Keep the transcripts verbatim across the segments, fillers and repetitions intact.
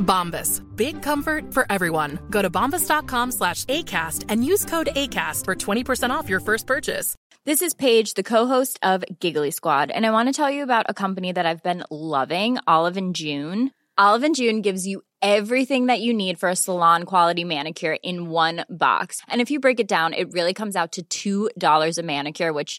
Bombas. Big comfort for everyone. Go to bombas.com slash ACAST and use code ACAST for twenty percent off your first purchase. This is Paige, the co-host of Giggly Squad, and I want to tell you about a company that I've been loving, Olive and June. Olive and June gives you everything that you need for a salon-quality manicure in one box. And if you break it down, it really comes out to two dollars a manicure, which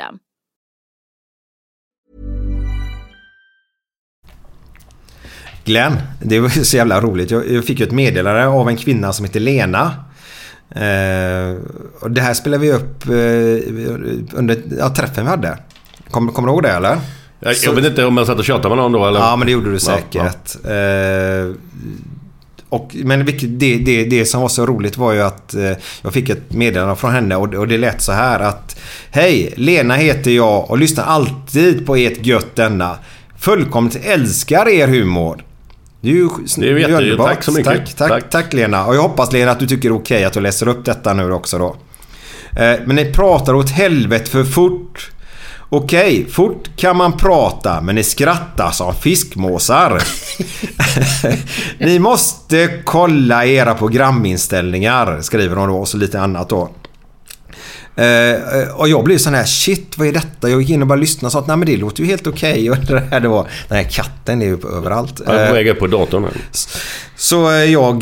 Glenn, det var så jävla roligt. Jag fick ju ett meddelande av en kvinna som heter Lena. Eh, och det här spelade vi upp eh, under ja, träffen vi hade. Kommer, kommer du ihåg det eller? Jag, jag vet inte om jag satt och tjatade med någon då eller? Ja, men det gjorde du säkert. Ja, ja. Eh, Och, men det, det, det som var så roligt var ju att eh, jag fick ett meddelande från henne och, och det lät så här att: Hej, Lena heter jag och lyssnar alltid på ert Götterna. Fullkomligt älskar er humor. Du, det är jättegud, tack så mycket. Tack, tack, tack. tack Lena. Och jag hoppas Lena att du tycker det är okej att du läser upp detta nu också då. Eh, men ni pratar åt helvete för fort. Okej, fort kan man prata, men ni skrattar som fiskmåsar. Ni måste kolla era programinställningar, skriver hon då, och så lite annat då. Eh, och jag blev sån här, shit, vad är detta? Jag gick in och bara lyssnade och sa att nej, men det låter ju helt okej. Okay. Det här, det var, den här katten är ju på överallt. Jag är vägen på datorn. Så jag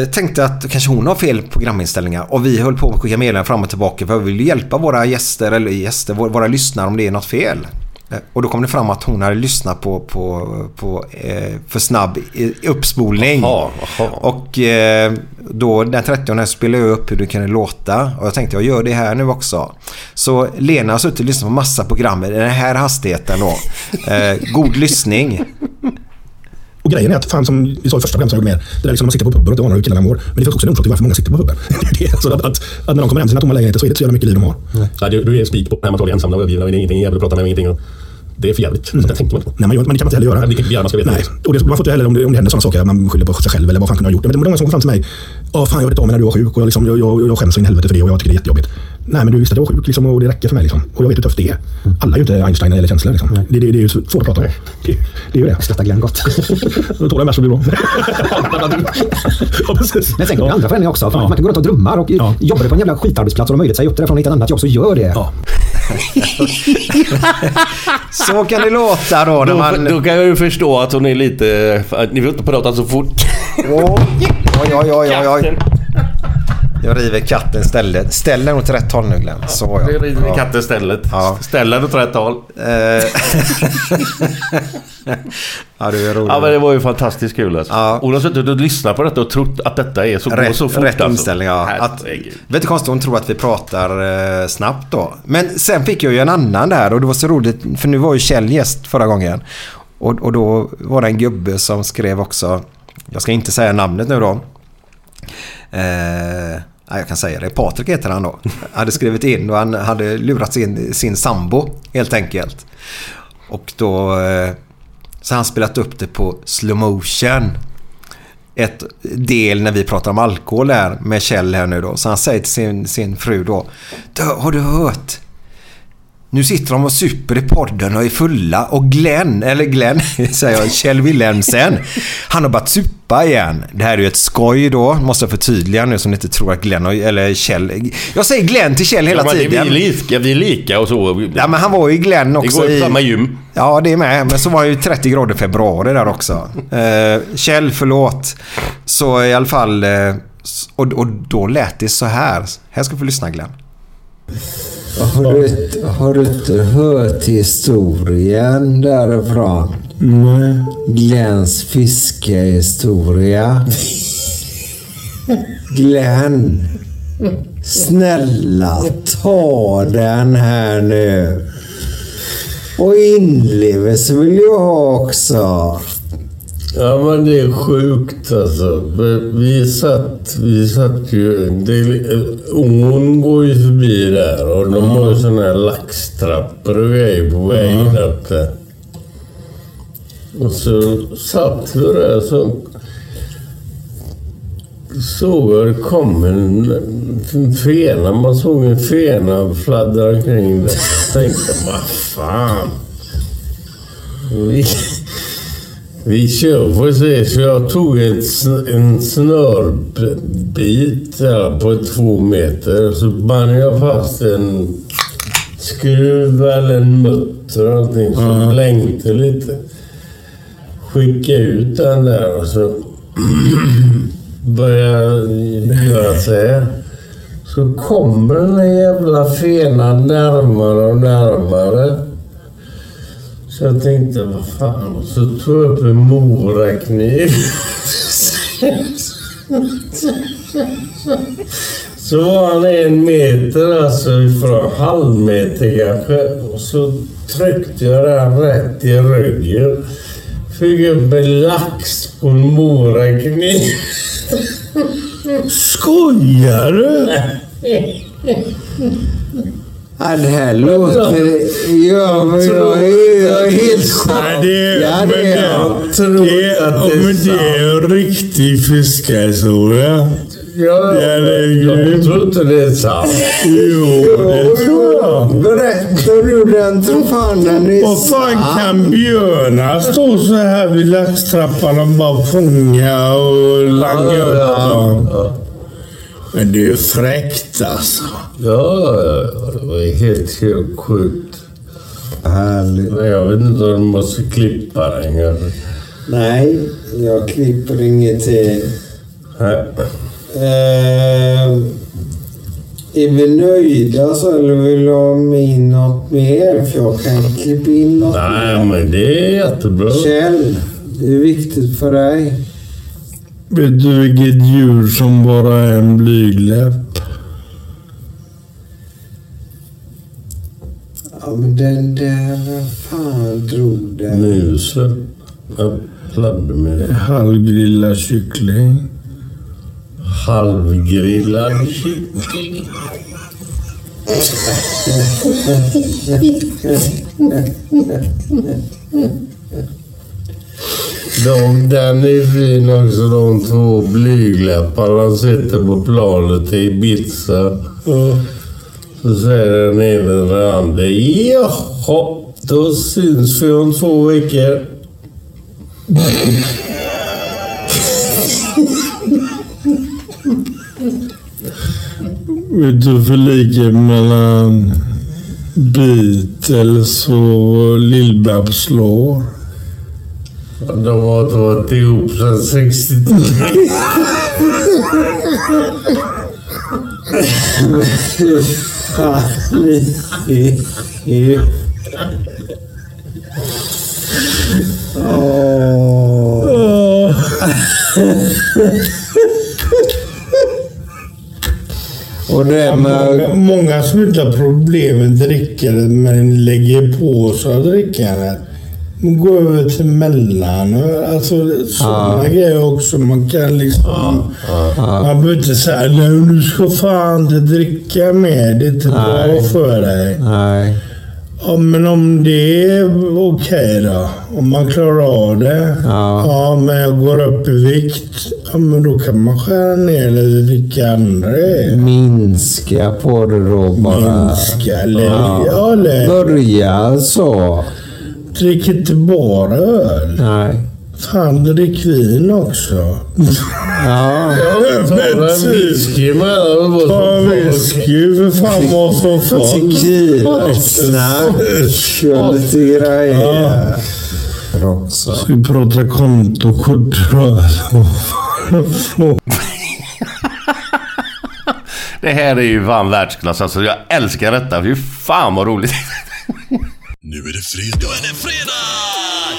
eh, tänkte att kanske hon har fel programinställningar, och vi höll på att skicka meddelanden fram och tillbaka för vi vill hjälpa våra gäster eller gäster, våra, våra lyssnare om det är något fel. Eh, och då kom det fram att hon hade lyssnat på, på, på eh, för snabb uppspolning. Aha, aha. Och eh, då den trettionde spelade jag upp hur det kan låta, och jag tänkte jag gör det här nu också. Så Lena har suttit och lyssnat på massa program i den här hastigheten då. Eh, god lyssning. Och grejen är att fan, som vi sa i första program som jag gjorde med, det är liksom man sitter på pubben och inte anar hur killarna mår. Men det är också en orsak till varför många sitter på pubben. Det är alltså att, att, att när de kommer hem till sina tomma lägenheter så är det så jävla mycket liv de har. Nej. Ja, du, du är spik på när man tar det ensamma och övergivna och det är ingenting jävligt att prata med och ingenting. Och det är för jävligt. Mm. Så det tänkte man på. Nej, man gör, men det kan man inte heller göra. Nej, vilket man ska veta. Nej. Och det, man får inte heller om det, om det händer sådana saker att man skyller på sig själv eller vad fan kunde ha gjort. Men det var många som kom fram till mig. Ja, fan jag vet inte om när du var sjuk och liksom, jag, jag, jag skäms in helvete för det och jag tycker det är jättejobbigt. Nej, men du visste att jag var sjuk liksom, och det räcker för mig liksom. Och jag vet hur tufft det är. Alla är ju inte Einstein eller känslor liksom. Det, det, det är ju svårt att prata om. Det, det är ju det. Skratta Glenn gott. Då tar den värsta blir bra. Ja, precis. Men sen går det andra förändringar också. Man kan gå runt och drömmar och ja. Jobbar på en jävla skitarbetsplats och de möjligt sig upp därifrån och hitta ett annat jobb så gör det. Ja. Så kan det låta då, när man... då, då kan jag ju förstå att hon är lite... Ni vill inte prata så fort. Oj, oj, oj, oj, oj. Jag river katten stället. Ställer åt rätt håll nu, Glenn. Ja, så, ja. Jag river katten stället. Ja. Ställer åt rätt håll. Ja, du är rolig. Ja, men det var ju fantastiskt kul. Alltså. Ja. Hon har suttit och lyssnat på detta och trott att detta är så, rätt, så fort. Rätt inställning, alltså. Ja. Att, vet du konstigt, hon tror att vi pratar eh, snabbt då. Men sen fick jag ju en annan där och det var så roligt, för nu var ju Kjell gäst förra gången. Och, och då var det en gubbe som skrev också, jag ska inte säga namnet nu då. Eh, jag kan säga det, Patrik heter han då. Hade skrivit in och han hade lurat sin, sin sambo helt enkelt. Och då eh, så han spelat upp det på slow motion. Ett del när vi pratar om alkohol här med Kjell här nu då. Så han säger till sin, sin fru då: har du hört? Nu sitter de och super i podden och är fulla. Och Glenn, eller Glenn, säger jag, Kjell Wilhelmsen, han har bara supa igen. Det här är ju ett skoj då. Måste jag förtydliga nu som ni inte tror att Glenn och, eller Kjell. Jag säger Glenn till Kjell hela ja, tiden. Vi är lika, vi är lika och så. Ja, men han var ju Glenn också. Det går i samma gym. Ja, det är med. Men så var ju trettio grader i februari där också. Eh, Kjell, förlåt. Så i alla fall, eh, och, och då lät det så här. Här ska vi få lyssna, Glenn. Har du, har du inte hört historien därifrån? Nej. Glens fiskehistoria. Glenn, snälla ta den här nu. Och inlevelse vill jag ha också. Ja, men det är sjukt alltså. Vi satt, vi satt ju... Ån går ju förbi där och de har ju sådana här laxtrappor och grejer på vägen mm. upp där. Och så satt vi där så... Såg jag det kom en, en fena. Man såg en fena fladdra kring där. Jag tänkte, vad fan... Vi... Vi kör för sig, så jag tog en, sn- en snörbit här på två meter så band jag fast en skruv eller en mutter och någonting som mm. blänkte lite. Skickade ut den där och så började göra så här. Så kommer den här jävla fenan närmare och närmare. Så jag tänkte, vad fan, och så tog jag upp en morakniv. Så var han en meter, alltså ifrån halvmeter kanske. Och så tryckte jag den rätt i ryggen. Fick upp en lax på en morakniv. Skojar du? Ja, det här låter... Ja, men jag är helt skönt. Ja, det är jag tror att det är sant. Det är en riktig fiskhistoria. Ja, jag tror inte det är sant. Jo, det tror jag. Berättar du den som fan den är sant? Och fan kan björnar stå så här vid laxtrappan och bara fånga och langa upp. Men det är ju fräckt alltså. Ja, det var helt, helt sjukt. Härligt. Jag vet inte om de måste klippa den. Nej, jag klipper ingenting. Nej. Eh, är vi nöjda så eller vill du ha med något mer? För jag kan klippa in något. Nej, mer. Men det är jättebra. Kjell, det är viktigt för dig. Vet du vilket djur som bara är en blygläpp? Ja, men den där fan drog den. Musen. Jag pladdade med det. Halvgrillad kyckling. Halvgrillad kyckling. De, den är fin också, de två blygläpparna sitter på planet i Ibiza. Mm. Så säger den ena den andra, jaha, då syns vi om två veckor. Vet du för lika mellan Beatles och Lill-Babs slår? De har inte varit ihop sedan sextiotalet. Och det är med... Många slutar problemet drickare men lägger på sig att dricka det. Gå över till mellan. Alltså sådana ah. grejer också. Man kan liksom ah. Ah. Man behöver inte säga nu ska fan inte dricka mer. Det är inte bra för dig. Nej. Ja, men om det är okej då. Om man klarar av det. Ja. Ja, men jag går upp i vikt. Ja, men då kan man skära ner lite, vilka andra är. Minska på det då bara. Minska eller ja. Ja, eller. Börja så. Drick inte bara öl. Nej. Fan, drick vin också. Ja. Ta en whisky med öl. Ta en whisky, för fan vad som fan. Tequila, snack och lite grejer. Ska vi prata kontokort? Det här är ju fan världsklass. Alltså, jag älskar detta. Det är ju fan vad roligt. Nu är det fredag. Nu är det fredag.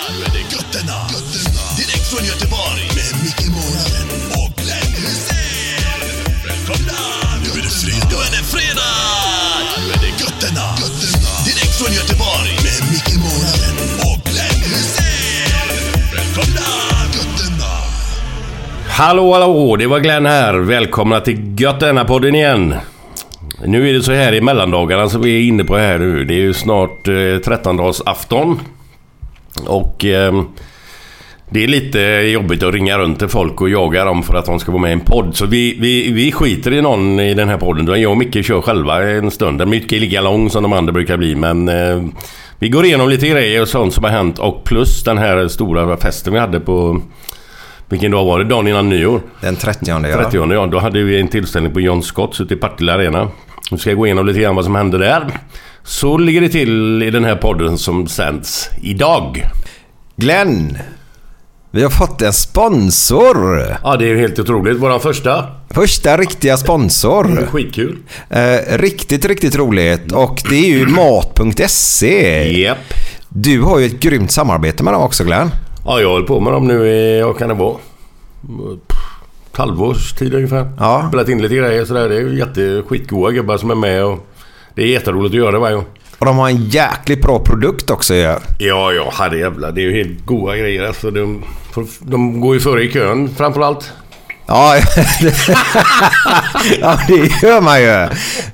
Nu är det Götterna. Götterna. Direkt från Göteborg med Micke Måhagen och Glenn Hussein. Välkomna. Nu är det fredag. Nu är det fredag. Nu är det Götterna. Götterna. Direkt från Göteborg med Micke Måhagen och Glenn Hussein. Välkomna. Götterna. Hallå, hallå. Det var Glenn här. Välkomna till Götterna-podden igen. Nu är det så här i mellandagarna som vi är inne på här nu. Det är ju snart eh, trettondagsafton. Och eh, det är lite jobbigt att ringa runt till folk och jaga dem för att de ska vara med i en podd. Så vi, vi, vi skiter i någon i den här podden. Jag och Micke kör själva en stund. Den mycket lika lång som de andra brukar bli. Men eh, vi går igenom lite grejer och sånt som har hänt. Och plus den här stora festen vi hade på... Vilken dag var det? Dagen innan nyår. Den trettionde. trettionde. Ja, då hade vi en tillställning på John Scotts ute i Partille Arena. Nu ska jag gå igenom lite grann vad som hände där. Så ligger det till i den här podden som sänds idag. Glenn, vi har fått en sponsor. Ja, det är ju helt otroligt. Vår första. Första riktiga sponsor. Skitkul. Eh, riktigt, riktigt roligt. Och det är ju mat punkt se. Yep. Du har ju ett grymt samarbete med dem också, Glenn. Ja, jag håller på med dem nu i, jag kan det vara, halvårs tid ungefär. Ja. Spelat in lite grejer sådär, det är ju jätteskitgoda gubbar som är med och det är jätteroligt att göra det varje gång. Och de har en jäkligt bra produkt också. Ja, ja, ja herre jävlar, det är ju helt goda grejer. Alltså, de, de går ju före i kön framförallt. Ja, ja, det gör man ju.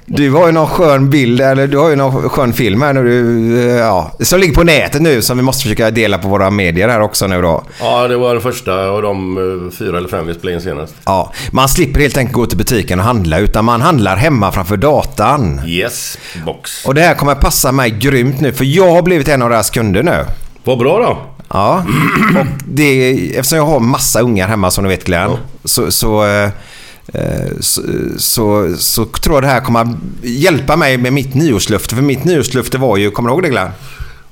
Du har ju någon skön bild, eller du har ju någon skön film här nu, ja, som ligger på nätet nu, som vi måste försöka dela på våra medier här också nu då. Ja, det var det första och de fyra eller fem vi spelade in senast. Ja, man slipper helt enkelt gå till butiken och handla, utan man handlar hemma framför datan. Yes, box. Och det här kommer passa mig grymt nu, för jag har blivit en av deras kunder nu. Vad bra då. Ja, och det, eftersom jag har massa ungar hemma som du vet, Glenn, ja. så, så, så, så, så tror jag det här kommer hjälpa mig med mitt nyårslöfte. För mitt nyårslöfte var ju, kommer du ihåg det, Glenn?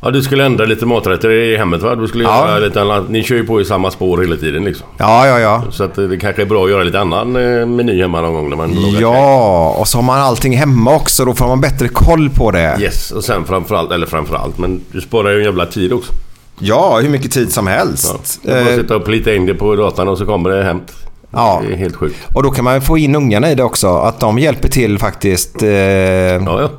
Ja, du skulle ändra lite maträtter i hemmet, va? Du skulle ja. göra lite annat. Ni kör ju på i samma spår hela tiden liksom. Ja, ja, ja. Så att det kanske är bra att göra lite annan meny hemma någon gång när man loggar. Ja, och så har man allting hemma också. Då får man bättre koll på det. Yes, och sen framförallt, eller framförallt, men du sparar ju en jävla tid också. Ja, hur mycket tid som helst. Ja, man sitter och plita in det på datan och så kommer det hem. Ja. Det är helt sjukt. Och då kan man få in ungarna i det också. Att de hjälper till faktiskt. Eh, ja, ja.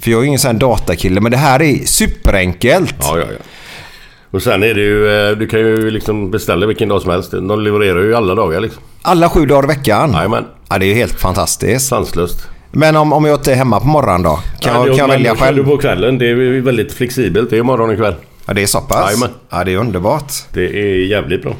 För jag är ju ingen sån här datakille. Men det här är superenkelt. Ja, ja, ja. Och sen är det ju, du kan ju liksom beställa vilken dag som helst. De levererar ju alla dagar liksom. Alla sju dagar i veckan? Jajamän. Ja, det är ju helt fantastiskt. Sanslöst. Men om, om jag inte är hemma på morgonen då? Kan, ja, jag, kan jag välja själv? Du på kvällen, det är väldigt flexibelt. Det är morgon och kväll. Ja, det är så pass. Amen. Ja, det är underbart. Det är jävligt bra.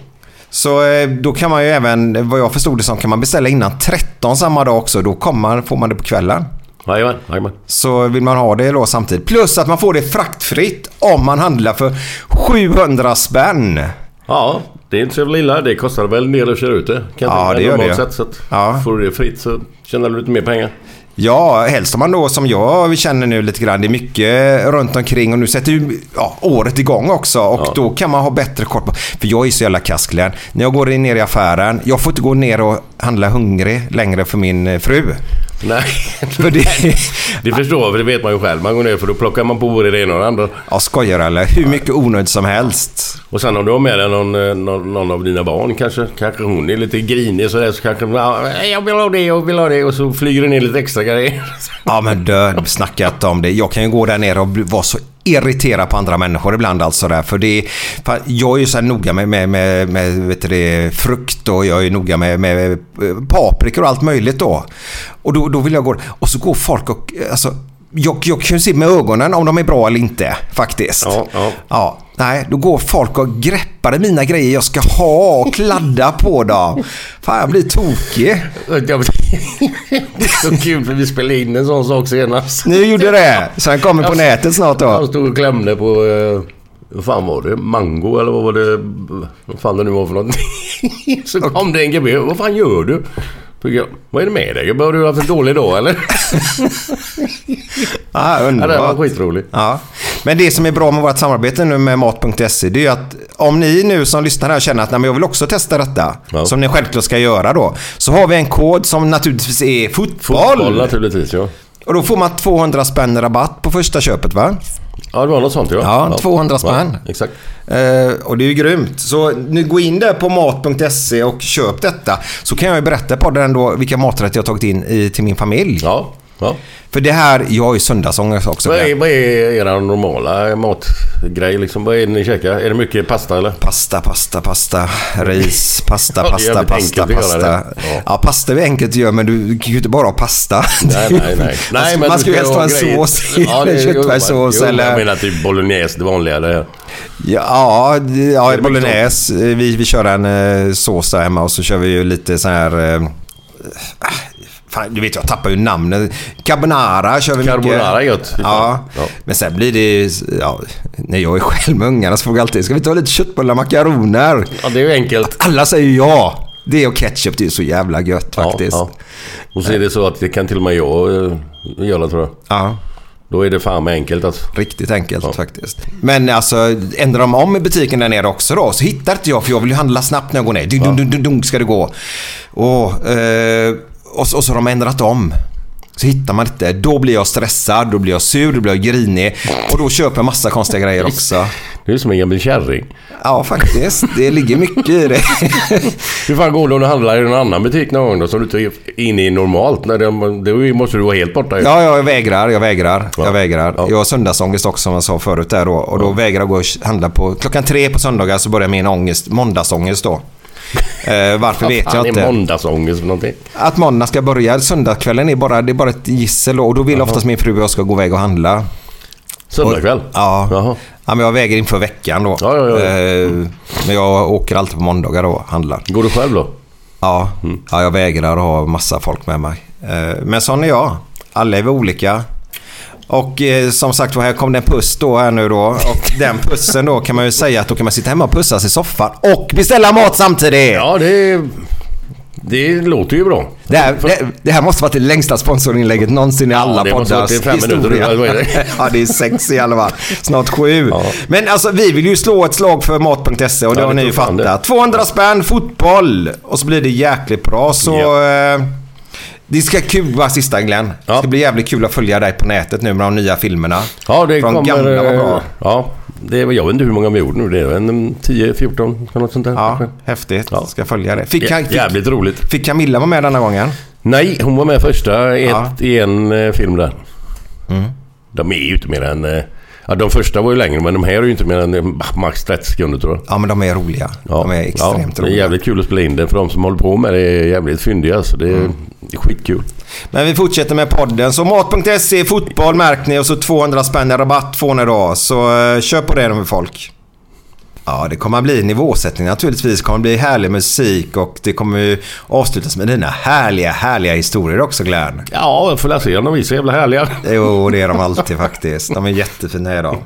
Så då kan man ju även, vad jag förstod det som, kan man beställa innan tretton samma dag också. Då kommer man, får man det på kvällen. Amen. Amen. Så vill man ha det då samtidigt. Plus att man får det fraktfritt om man handlar för sjuhundra spänn. Ja, det är inte så lilla. Det kostar väl ner att köra ut det. Kan ja, det gör det. Sätt, så att ja. Får du det fritt så tjänar du lite mer pengar. Ja, helst om man då som jag vi känner nu lite grann, det är mycket runt omkring och nu sätter ju ja, året igång också och ja. Då kan man ha bättre koll på, för jag är så jävla kasklen. När jag går ner i affären, jag får inte gå ner och handla hungrig längre för min fru. Nej, för det, det förstår, för det vet man ju själv. Man går ner för då plockar man på det ena och det andra. Ja, skojar eller? Hur mycket onödigt som helst. Och sen om du har med dig någon, någon, någon av dina barn kanske, kanske hon är lite grinig sådär, så kanske jag vill ha det, jag vill ha det. Och så flyger den in lite extra grejer. Ja men dö, snackat om det. Jag kan ju gå där nere och vara så irriterad på andra människor ibland alltså där. För det, för jag är ju så här noga med, med, med, med vet du det, frukt och jag är noga med, med paprikor och allt möjligt då. Och då, då vill jag gå, och så går folk och alltså, jag, jag kan se med ögonen om de är bra eller inte faktiskt. Ja, ja. Ja, nej, då går folk och greppar mina grejer jag ska ha och kladda på dem. Fan, jag blir tokig. Det är så kul för vi spelade in en sån sak senast. Nu gjorde det. Sen kommer på nätet snart då. Jag stod och klämde på... Vad fan var det? Mango eller vad var det? Vad fan det nu var för något? Så kom det en gubbe. Vad fan gör du? Vad är det med dig? Bör du ha haft en dålig dag eller? Ja, underbart. Det var skitroligt. Ja. Men det som är bra med vårt samarbete nu med mat punkt se, det är ju att om ni nu som lyssnar här känner att nej, men jag vill också testa detta, ja, som ni självklart ska göra då, så har vi en kod som naturligtvis är fotboll. Fotboll naturligtvis, ja. Och då får man tvåhundra spänn rabatt på första köpet, va? Ja, det var något sånt, ja. Ja, tvåhundra spänn. Ja, exakt. Eh, och det är ju grymt. Så nu gå in där på mat punkt se och köp detta. Så kan jag ju berätta på den då vilka maträtt jag har tagit in i, till min familj. Ja, ja. För det här, jag har ju söndagsångest också. Vad är, vad är era normala matgrej? Liksom, vad är det ni käkar? Är det mycket pasta eller? Pasta, pasta, pasta. Ris, pasta, pasta, pasta, pasta. Ja. Ja, pasta är enkelt att göra, men du kan ju inte bara ha pasta. Nej, nej, nej. nej man man ska ju helst ha en sås. Ja, det är eller... Jag menar typ bolognese, det vanliga det här. Ja, ja, ja bolognese. Vi, vi kör en eh, sås där hemma och så kör vi ju lite så här... Eh, Fan, du vet jag tappar ju namnet. Carbonara kör vi mycket. Carbonara gott. Ja. Ja. Men sen blir det ja, när jag är själv med ungarna så får jag alltid, ska vi ta lite köttbullar, makaroner. Ja, det är ju enkelt. Alla säger ja. Det och ketchup, det är så jävla gött faktiskt. Ja, ja. Och så är det så att det kan till och med jag göra, tror jag. Ja. Då är det fan med enkelt alltså. Riktigt enkelt, ja, faktiskt. Men alltså, ändrar de om i butiken där nere också då, så hittar inte jag, för jag vill ju handla snabbt när jag går ner. Dun, dun, dun, dun, dun ska det gå. Och eh, Och så, och så har de ändrat om. Så hittar man inte. Då blir jag stressad, då blir jag sur, då blir jag grinig. Och då köper jag massa konstiga grejer också. Du är som en gammal kärring. Ja, faktiskt. Det ligger mycket i det. Hur fan går det om du handlar i en annan butik någon gång då, som du inte är inne i normalt? Nej, det måste du vara helt borta. Ja, jag vägrar. Jag vägrar. Ja. Jag vägrar. Ja. Jag har söndagsångest också, som jag sa förut där då. Och då ja. vägrar jag gå och handla på... Klockan tre på söndagar så börjar min ångest, måndagsångest då. Eh, varför ja, vet jag inte. Måndagsångest eller någonting. Att måndag ska börja, söndagskvällen är bara det är bara ett gissel, och då vill Jaha. oftast min fru och jag ska gå iväg och handla. Söndagkväll. Ja. Jaha. Ja, men jag väger inför veckan då. Ja, ja, ja, ja. Eh, men jag åker alltid på måndagar och handlar. Går du själv då? Ja. Mm. Ja, jag vägrar att ha massa folk med mig. Eh, men sån är jag. Alla är olika. Och eh, som sagt, här kom den puss då här nu då. Och den pussen då kan man ju säga att då kan man sitta hemma och pussas i soffan och beställa mat samtidigt. Ja, det, det låter ju bra. Det här, det, det här måste vara det längsta sponsorinlägget någonsin i alla ja, det poddars måste historia. Minuter, ja, det är sex i alla fall. Snart sju. Ja. Men alltså, vi vill ju slå ett slag för mat punkt se, och det ja, har det ni ju fattat. tvåhundra spänn, fotboll. Och så blir det jäkligt bra. Så... Ja. Eh, det ska kul vara sista, Glenn. Ja. Det ska bli jävligt kul att följa dig på nätet nu med de nya filmerna. Ja, det från kommer... Gamla var bra. Ja, det var jag vet inte hur många vi gjorde nu. Det är en tio fjorton något sånt där. Ja, häftigt. Ja. Ska följa det. Fick, fick, jävligt roligt. Fick Camilla vara med den här gången? Nej, hon var med första ett, ja. i en film där. Mm. De är ju inte mer än... Ja, de första var ju längre, men de här är ju inte mer än max trettio sekunder, tror jag. Ja, men de är roliga. Ja. De är extremt ja, roliga. Det är jävligt kul att spela in det, för de som håller på med det är jävligt fyndiga, så det är, mm. det är skitkul. Men vi fortsätter med podden. Så mat punkt se, fotboll, märk ni, och så tvåhundra spänn rabatt får ni då. Så köp på det med folk. Ja, det kommer att bli nivåsättning naturligtvis. Det kommer att bli härlig musik, och det kommer ju avslutas med dina härliga, härliga historier också, Glenn. Ja, för att se dem, de är så jävla härliga. Jo, det är de alltid faktiskt. De är jättefina idag.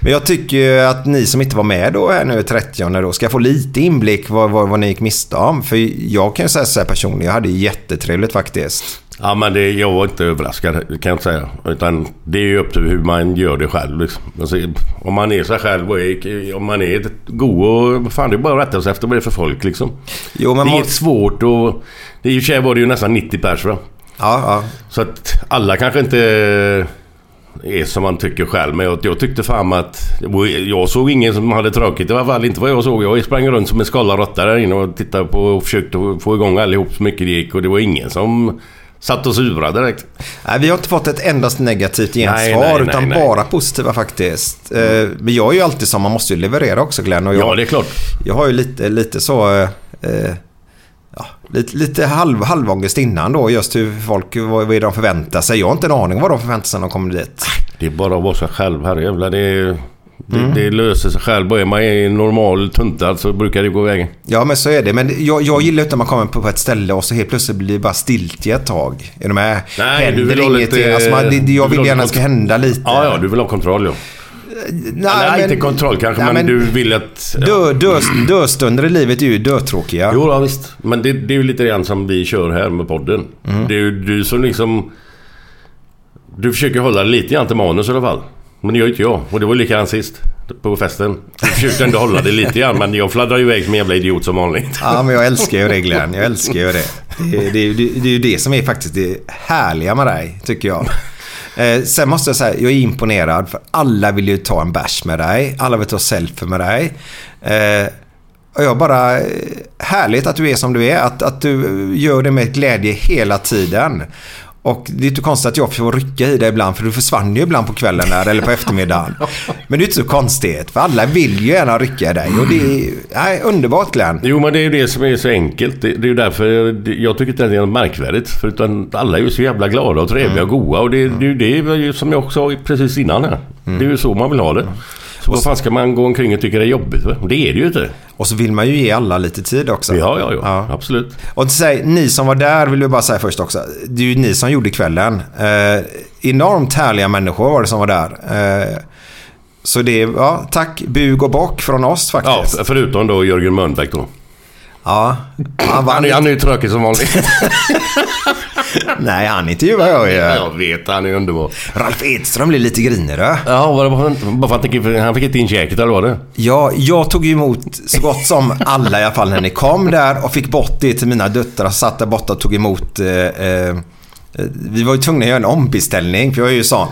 Men jag tycker ju att ni som inte var med då här nu trettionde då ska få lite inblick vad, vad, vad ni gick miste om. För jag kan ju säga så här personligen, jag hade jättetrevligt faktiskt. Ja, men det, jag var inte överraskad, kan jag inte säga. Utan det är ju upp till hur man gör det själv. Liksom. Alltså, om man är sig själv och är, om man är god och... Fan, det är bara att rätta sig efter vad det är för folk. Liksom. Jo, men det är man... svårt och... Det är ju tjej var det ju nästan nittio pers, va? Ja, ja. Så att alla kanske inte är som man tycker själv. Men jag, jag tyckte fan att... Jag såg ingen som hade tråkigt. Det var väl inte vad jag såg. Jag sprang runt som en skallad råtta där inne och tittade på och försökte få igång allihop så mycket det gick. Och det var ingen som... satt oss ura direkt. Nej, vi har inte fått ett endast negativt gensvar, utan nej. bara positiva faktiskt. Mm. Men jag är ju alltid som man måste ju leverera också, Glenn. Och jag, ja, det är klart. Jag har ju lite, lite så... Eh, ja, lite, lite halv, halvångest innan då, just hur folk, vad, vad är de förväntar sig. Jag har inte en aning vad de förväntar sig när de kommer dit. Det är bara att vara sig själv, herrejävlar. Det är... Det, mm. det löser sig själv. Börjar man i en normal tuntad så brukar det gå vägen. Ja, men så är det. Men jag, jag gillar inte att man kommer på ett ställe och så helt plötsligt blir det bara stilt i ett tag. Är de här, nej, händer du vill ingenting. Lite, alltså man, det, jag vill, vill gärna att det ska hända lite. Ja, ja, du vill ha kontroll, ja. Nej, nej, men inte kontroll kanske, nej, men, men du vill att... Ja. Dö, dö, döstunder i livet är ju dötråkiga. Jo, ja, visst. Men det, det är ju lite grann som vi kör här med podden. Mm. Det är ju du som liksom... Du försöker hålla lite grann till manus i alla fall. Men det gör inte jag, och det var likadant sist på festen. Jag försökte ändå hålla det lite grann, men jag fladdrar ju iväg som en jävla idiot som vanligt. Ja, men jag älskar ju reglerna, jag älskar ju det. Det är ju det, det, det, det som är faktiskt det härliga med dig, tycker jag. Eh, sen måste jag säga, jag är imponerad, för alla vill ju ta en bash med dig. Alla vill ta selfie med dig. Eh, och jag bara, härligt att du är som du är, att, att du gör det med glädje hela tiden. Och det är inte konstigt att jag får rycka i dig ibland, för du försvann ju ibland på kvällen där, eller på eftermiddagen. Men det är inte så konstigt, för alla vill ju gärna rycka i dig. Och det är, nej, underbart, Glenn. Jo, men det är ju det som är så enkelt. Det, det är ju därför jag, jag tycker inte det är märkvärdigt. För utan alla är ju så jävla glada och trevliga och goa. Och det, mm. det, det är ju det som jag också sa precis innan här. Mm. Det är ju så man vill ha det. Så vad fan ska man gå omkring och tycka det är jobbigt? Och det är det ju inte. Och så vill man ju ge alla lite tid också. Ja, ja, ja, ja. Absolut. Och säg, ni som var där vill jag bara säga först också. Det är ju ni som gjorde kvällen. Eh, enormt härliga människor var det som var där. Eh, så det är, ja, tack bug och bock från oss faktiskt. Ja, förutom då Jörgen Mölnbäck då. Ja, han, var han, är, han är ju tråkig som vanligt. Nej, han intervjuar jag ju. Jag vet, han är underbar. Ralf Edström blev lite grinig då. Ja, var det bara för att han fick inte in käket, eller var det? Ja, jag tog emot så gott som alla i alla fall när ni kom där. Och fick bort det till mina döttrar. Satt där borta och tog emot. Eh, eh, vi var ju tvungna att göra en ombeställning. För jag är ju sån.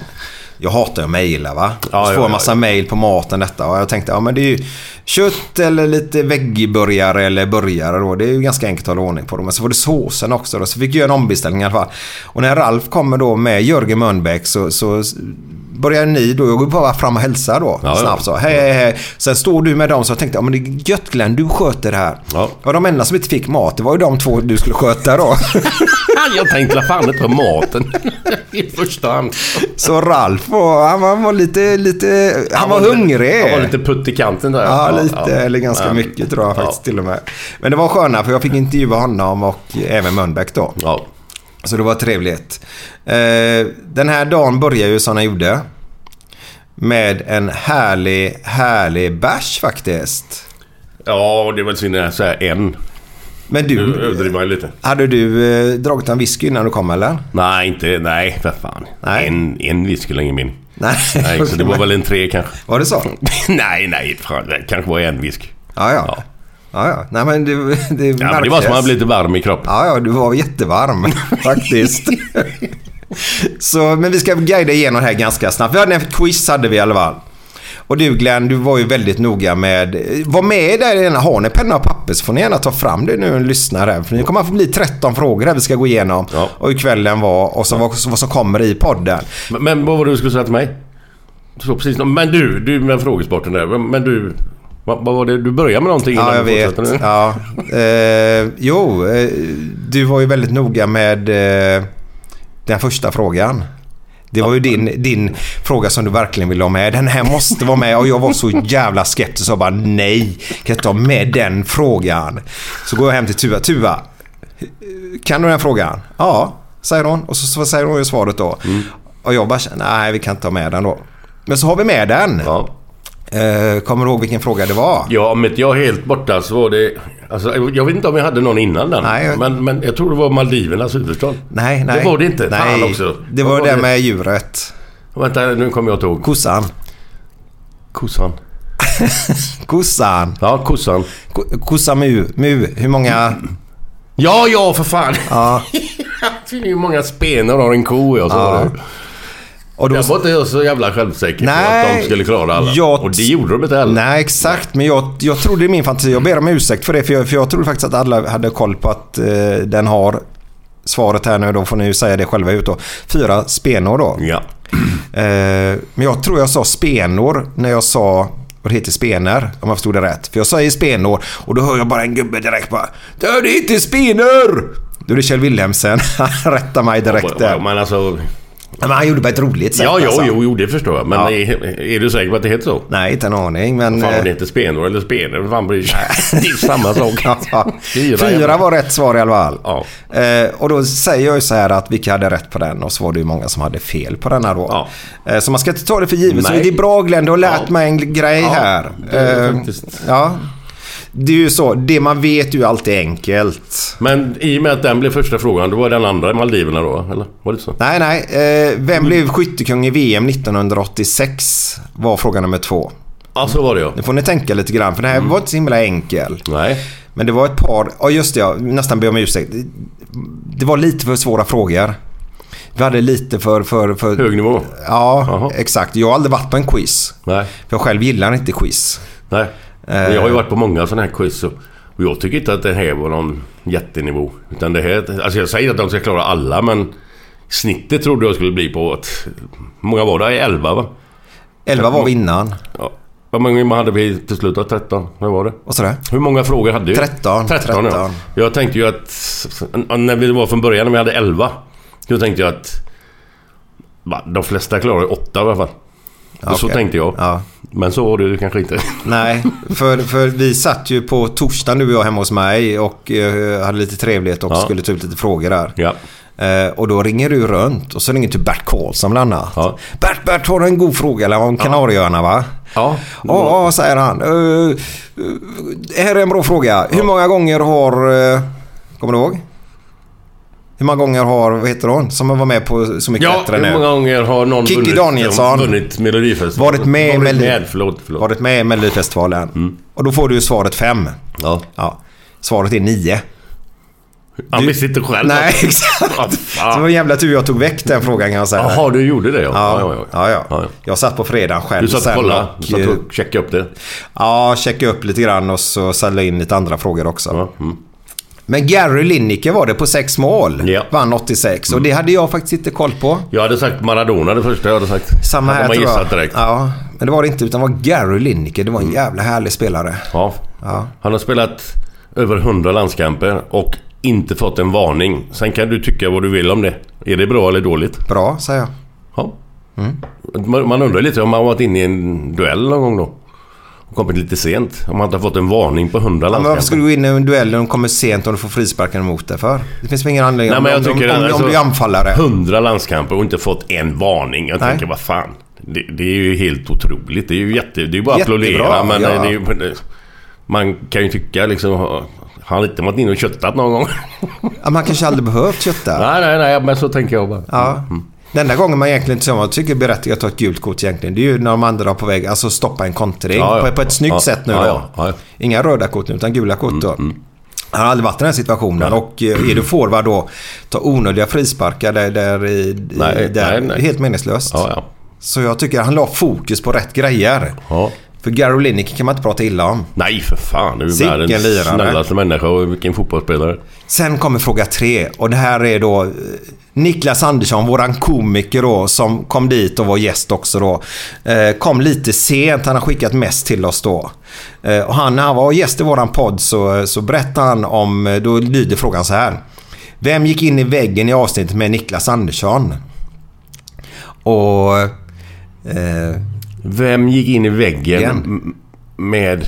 Jag hatar att mejla, va? Ja, jag får en ja, massa ja. Mejl på maten detta. Och jag tänkte, ja men det är ju kött eller lite veggiburgare eller burgare då. Det är ju ganska enkelt att hålla ordning på dem. Men så var det såsen också då. Så fick jag göra en ombeställning i alla fall. Och när Ralf kommer då med Jörgen Mölnbäck så, så börjar ni då. Jag går bara fram och hälsar då. Ja, snabbt så. Hej, hej, hej. Sen står du med dem så jag tänkte, ja men det är gött, Glenn, du sköter det här. Ja. Och de enda som inte fick mat, det var ju de två du skulle sköta då. Jag tänkte, la fan inte på maten. I första hand. Så Ralf, och han var, han var lite, lite han, han var, var hungrig. Han var lite putt i kanten där. Ja, ja lite, ja. Eller ganska ja. Mycket tror jag faktiskt ja. Till och med. Men det var sköna, för jag fick intervjua honom och även Mölnbäck då. Ja. Så det var trevligt. Den här dagen började ju som han gjorde. Med en härlig, härlig bash faktiskt. Ja, det var väl så här en... Men du, nu överdriver jag lite. Hade du eh, dragit en whisky innan du kom, eller? Nej, inte, nej, för fan. Nej. En, en whisky länge min. Nej. Nej, så det var väl en tre kanske. Var det så? nej, nej, fan, det kanske var en whisky. Ja, ja. Ja. Ja, ja. Nej, men det, det, ja, men det var som att man blev lite varm i kroppen. Ja, ja, du var jättevarm faktiskt. Så, men vi ska guida igenom det här ganska snabbt. Vi hade en quiz, hade vi i alla fall. Och du, Glenn, du var ju väldigt noga med... Var med där i ena, har ni penna och papper så får ni gärna ta fram det nu och lyssna här. För nu kommer att få bli tretton frågor där vi ska gå igenom. Ja. Och hur kvällen var och så, vad, vad som kommer i podden. Men, men vad var det du skulle säga till mig? Så, precis, men du, du med frågesporten där. Men du, vad, vad var det? Du började med någonting innan. Ja, jag vet. Nu. Ja. Eh, jo, eh, du var ju väldigt noga med eh, den första frågan. Det var ju din, din fråga som du verkligen ville ha med. Den här måste vara med. Och jag var så jävla skeptisk och bara nej, kan jag ta med den frågan? Så går jag hem till Tuva. Tuva, kan du den här frågan? Ja, säger hon. Och så säger hon ju svaret då. Mm. Och jag bara, nej vi kan inte ta med den då. Men så har vi med den. Ja. Kommer du ihåg vilken fråga det var? Ja, men jag helt borta så var det... Alltså, jag vet inte om jag hade någon innan den. Nej, jag... Men, men jag tror det var Maldivernas huvudstad. Nej, nej. Det var det inte. Nej, fan också. Det var, var det med djuret. Vänta, nu kommer jag ihåg. Kossan. Kossan. Kossan. Ja, kossan. K- kossan mu. mu. Hur många... Ja, ja, för fan. Ja. Hur många spenar har en ko? Jag sa ja. Det. Och då, jag var inte så jävla självsäker nej, att de skulle klara alla. Jag, och det gjorde de inte heller. Nej, exakt. Men jag, jag trodde i min fantasi. Jag ber om ursäkt för det. För jag, för jag trodde faktiskt att alla hade koll på att eh, den har svaret här nu. Då får ni ju säga det själva ut då. Fyra spenor då. Ja. Eh, men jag tror jag sa spenor när jag sa vad heter spenar, om jag förstod det rätt. För jag säger spenor och då hör jag bara en gubbe direkt bara, det är inte spenor! Då är det Kjell Wilhelmsen, han rättar mig direkt där. Men alltså... Men han gjorde bara ett roligt sätt. Ja, jo, alltså. jo, jo, det förstår jag. Men ja. är, är du säker på att det heter så? Nej, inte en aning. Men... Fan, det heter spenor eller spener. Fan, det är samma sak. Ja. Fyra, Fyra var rätt svar i alla fall. Ja. Eh, och då säger jag ju så här att vilka hade rätt på den och så var det ju många som hade fel på den här då. Ja. Eh, så man ska inte ta det för givet. Så det är bra, Glenn, du har lärt ja. mig en grej ja, här. Eh, ja, det är ju så, det man vet ju alltid enkelt. Men i och med att den blev första frågan, då var den andra i Maldiverna då, eller? Var det så? Nej, nej. Eh, vem mm. blev skyttekung i V M nittonhundraåttiosex var fråga nummer två. Ja, så var det ja. Nu får ni tänka lite grann, för det här mm. var inte så himla enkel. Nej. Men det var ett par, ja just det, jag nästan ber om ursäkt. Det var lite för svåra frågor. Vi hade lite för... för, för hög nivå. Ja, aha. Exakt. Jag har aldrig varit på en quiz. Nej. För jag själv gillar inte quiz. Nej. Jag har ju varit på många sådana här quiz och jag tycker inte att det här var någon jättenivå, utan det här, alltså jag säger att de ska klara alla, men snittet trodde jag skulle bli på att många var där i elva, va? elva var vi innan. Ja. Hur många hade vi till slut av tretton? Hur var det? Och sådär. Hur många frågor hade du? tretton. tretton, tretton. Ja. Jag tänkte ju att när vi var från början, när vi hade elva, då tänkte jag att de flesta klarade åtta i alla fall. Okay. Så tänkte jag. Ja. Men så var det kanske inte. Nej, för, för vi satt ju på torsdag nu, jag hemma hos mig och eh, hade lite trevligt och ja. skulle ta ut lite frågor där. Ja. Eh, och då ringer du runt och så ringer du Bert Karlsson bland annat. Ja. Bert, Bert, har du en god fråga eller om Kanarieöarna, va? Ja. Ja, säger han. Eh, här är en bra fråga. Hur många gånger har, eh, kommer du ihåg? Hur många gånger har, vad heter hon, som var med på Så mycket ja, bättre nu? Ja, hur många gånger har någon Kiki vunnit, Danielsson, vunnit Melodifestivalen? Varit med, varit med, med, förlåt, förlåt. Varit med i Melodifestivalen. Mm. Och då får du svaret fem. Ja. Ja. Svaret är nio. Han visste inte själv. Nej, exakt. Ah, ah. Det var jävla tur jag tog väck den frågan, kan jag säga. Jaha, du gjorde det? Ja. Ja. Ja, ja, ja. Ja, ja. Jag satt på fredag själv. Du satt och kollade? Du satt och checkade upp det? Ja, checkade upp lite grann och så sälja in lite andra frågor också. Ja, mm. Men Gary Lineker var det på sex mål. Ja. Vann åttiosex. Och det hade jag faktiskt inte koll på. Jag hade sagt Maradona det första jag hade sagt. Samma här tror jag. Direkt. Ja, men det var det inte, utan det var Gary Lineker. Det var en jävla härlig spelare. Ja. Ja. Han har spelat över hundra landskamper och inte fått en varning. Sen kan du tycka vad du vill om det. Är det bra eller dåligt? Bra, säger jag. Ja. Mm. Man undrar lite om han varit inne i en duell någon gång då. Kommit lite sent. Om man inte har fått en varning på hundra landskamper. Varför skulle du gå in i en duell om du kommer sent och du får frisparken emot dig för? Det finns väl ingen anledning. Nej, om, men jag om, om, alltså, om du anfaller det. hundra landskamper och inte fått en varning. Jag Nej. tänker, vad fan. Det, det är ju helt otroligt. Det är ju jätte, det är bara att applådera. Men ja. det är ju, man kan ju tycka liksom... Han har inte varit inne och köttat någon gång. Ja, man kanske aldrig behövt kötta. Nej, nej, nej. Men så tänker jag bara. Ja. Mm. Den där gången man egentligen inte jag tycker berättigat att ta ett gult kort egentligen, det är ju när de andra är på väg, alltså stoppa en kontring ja, ja, på, på ett snyggt ja, sätt nu ja, då. Ja, ja. Inga röda kort nu, utan gula kort då. Mm, mm. Han har aldrig varit i den här situationen. Nej. Och är du forward då, ta onödiga frisparkar där, där, nej, där nej, nej. Helt meningslöst. Ja, ja. Så jag tycker han la fokus på rätt grejer. Ja. För Gary Lineker kan man inte prata illa om. Nej, för fan. Det är ju världens snällaste människa och vilken fotbollsspelare. Sen kommer fråga tre. Och det här är då Niklas Andersson, våran komiker då, som kom dit och var gäst också då. Eh, kom lite sent. Han har skickat mest till oss då. Eh, och han, när han var gäst i våran podd så, så berättade han om, då lyder frågan så här. Vem gick in i väggen i avsnittet med Niklas Andersson? Och... Eh, Vem gick in i väggen igen. Med...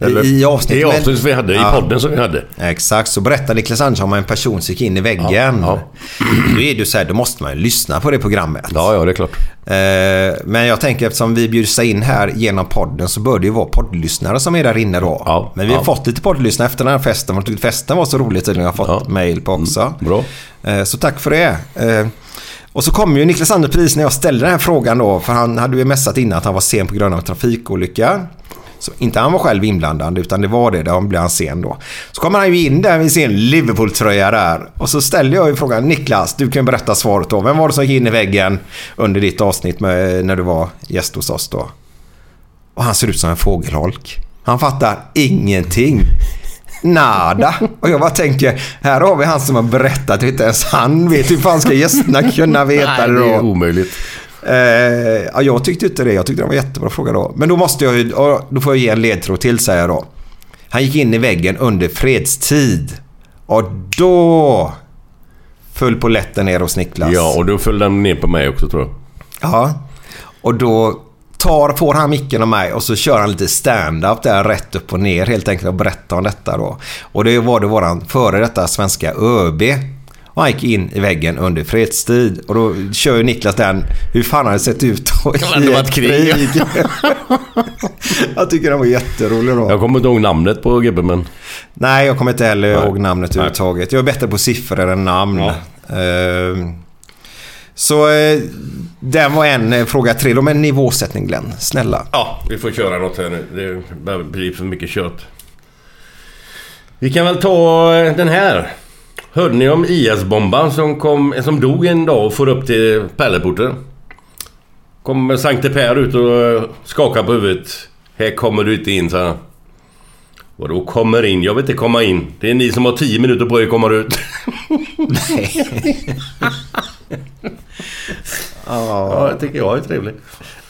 Eller, I avsnittet avsnitt vi hade, ja, i podden som vi hade. Exakt, så berättade Niklas Andersson om en person som gick in i väggen. Ja, ja. Då är du så här, då måste man ju lyssna på det programmet. Ja, ja, det är klart. Eh, men jag tänker, eftersom vi bjuds in här genom podden så bör det ju vara poddlyssnare som är där inne då. Ja, men vi har ja. fått lite poddlyssnare efter den här festen. Och festen var så roligt att jag har fått ja. mejl på också. Mm, bra. Eh, så tack för det. Eh, Och så kom ju Niklas Andersson när jag ställde den här frågan då, för han hade ju messat innan att han var sen på grund av trafikolycka. Så inte han var själv inblandad, utan det var det, där han blev han sen då. Så kommer han ju in där med sin Liverpool-tröja där. Och så ställde jag ju frågan, Niklas, du kan berätta svaret då. Vem var det som gick in i väggen under ditt avsnitt med, när du var gäst hos oss då? Och han ser ut som en fågelholk. Han fattar ingenting. Nada. Och jag bara tänker, här har vi han som har berättat, inte ens han vet hur fan ska gästerna kunna veta. Nej, det då. Nej, det är omöjligt. Eh, jag tyckte inte det. Jag tyckte det var en jättebra fråga då. Men då måste jag ju, då får jag ge en ledtråd till, säger jag då. Han gick in i väggen under fredstid. Och då föll polletten ner hos Niklas. Ja, och då föll den ner på mig också, tror jag. Ja. Och då tar, får han micken av mig och så kör han lite stand-up där rätt upp och ner helt enkelt och berättar om detta då. Och det var det våran före detta svenska ÖB. Och han gick in i väggen under fredstid. Och då kör ju Niklas den. Hur fan har det sett ut då? Det var ett krig. Jag tycker den var jätterolig då. Jag kommer inte ihåg namnet på gubben, men... Nej, jag kommer inte heller Nej. ihåg namnet Nej. överhuvudtaget. Jag är bättre på siffror än namn. Ja. Uh, så uh, den var en uh, fråga tre. De är nivåsättning, Glenn. Snälla. Ja, vi får köra något här nu. Det blir för mycket kött. Vi kan väl ta den här. Hörde ni om I S-bomban som, kom, som dog en dag och for upp till Pärleporten? Kom Sankte Per ut och skakade på huvudet. Här kommer du inte in, så här. Och då kommer in? Jag vet inte komma in. Det är ni som har tio minuter på er kommer ut. Nej. Ja, det tycker jag är trevligt.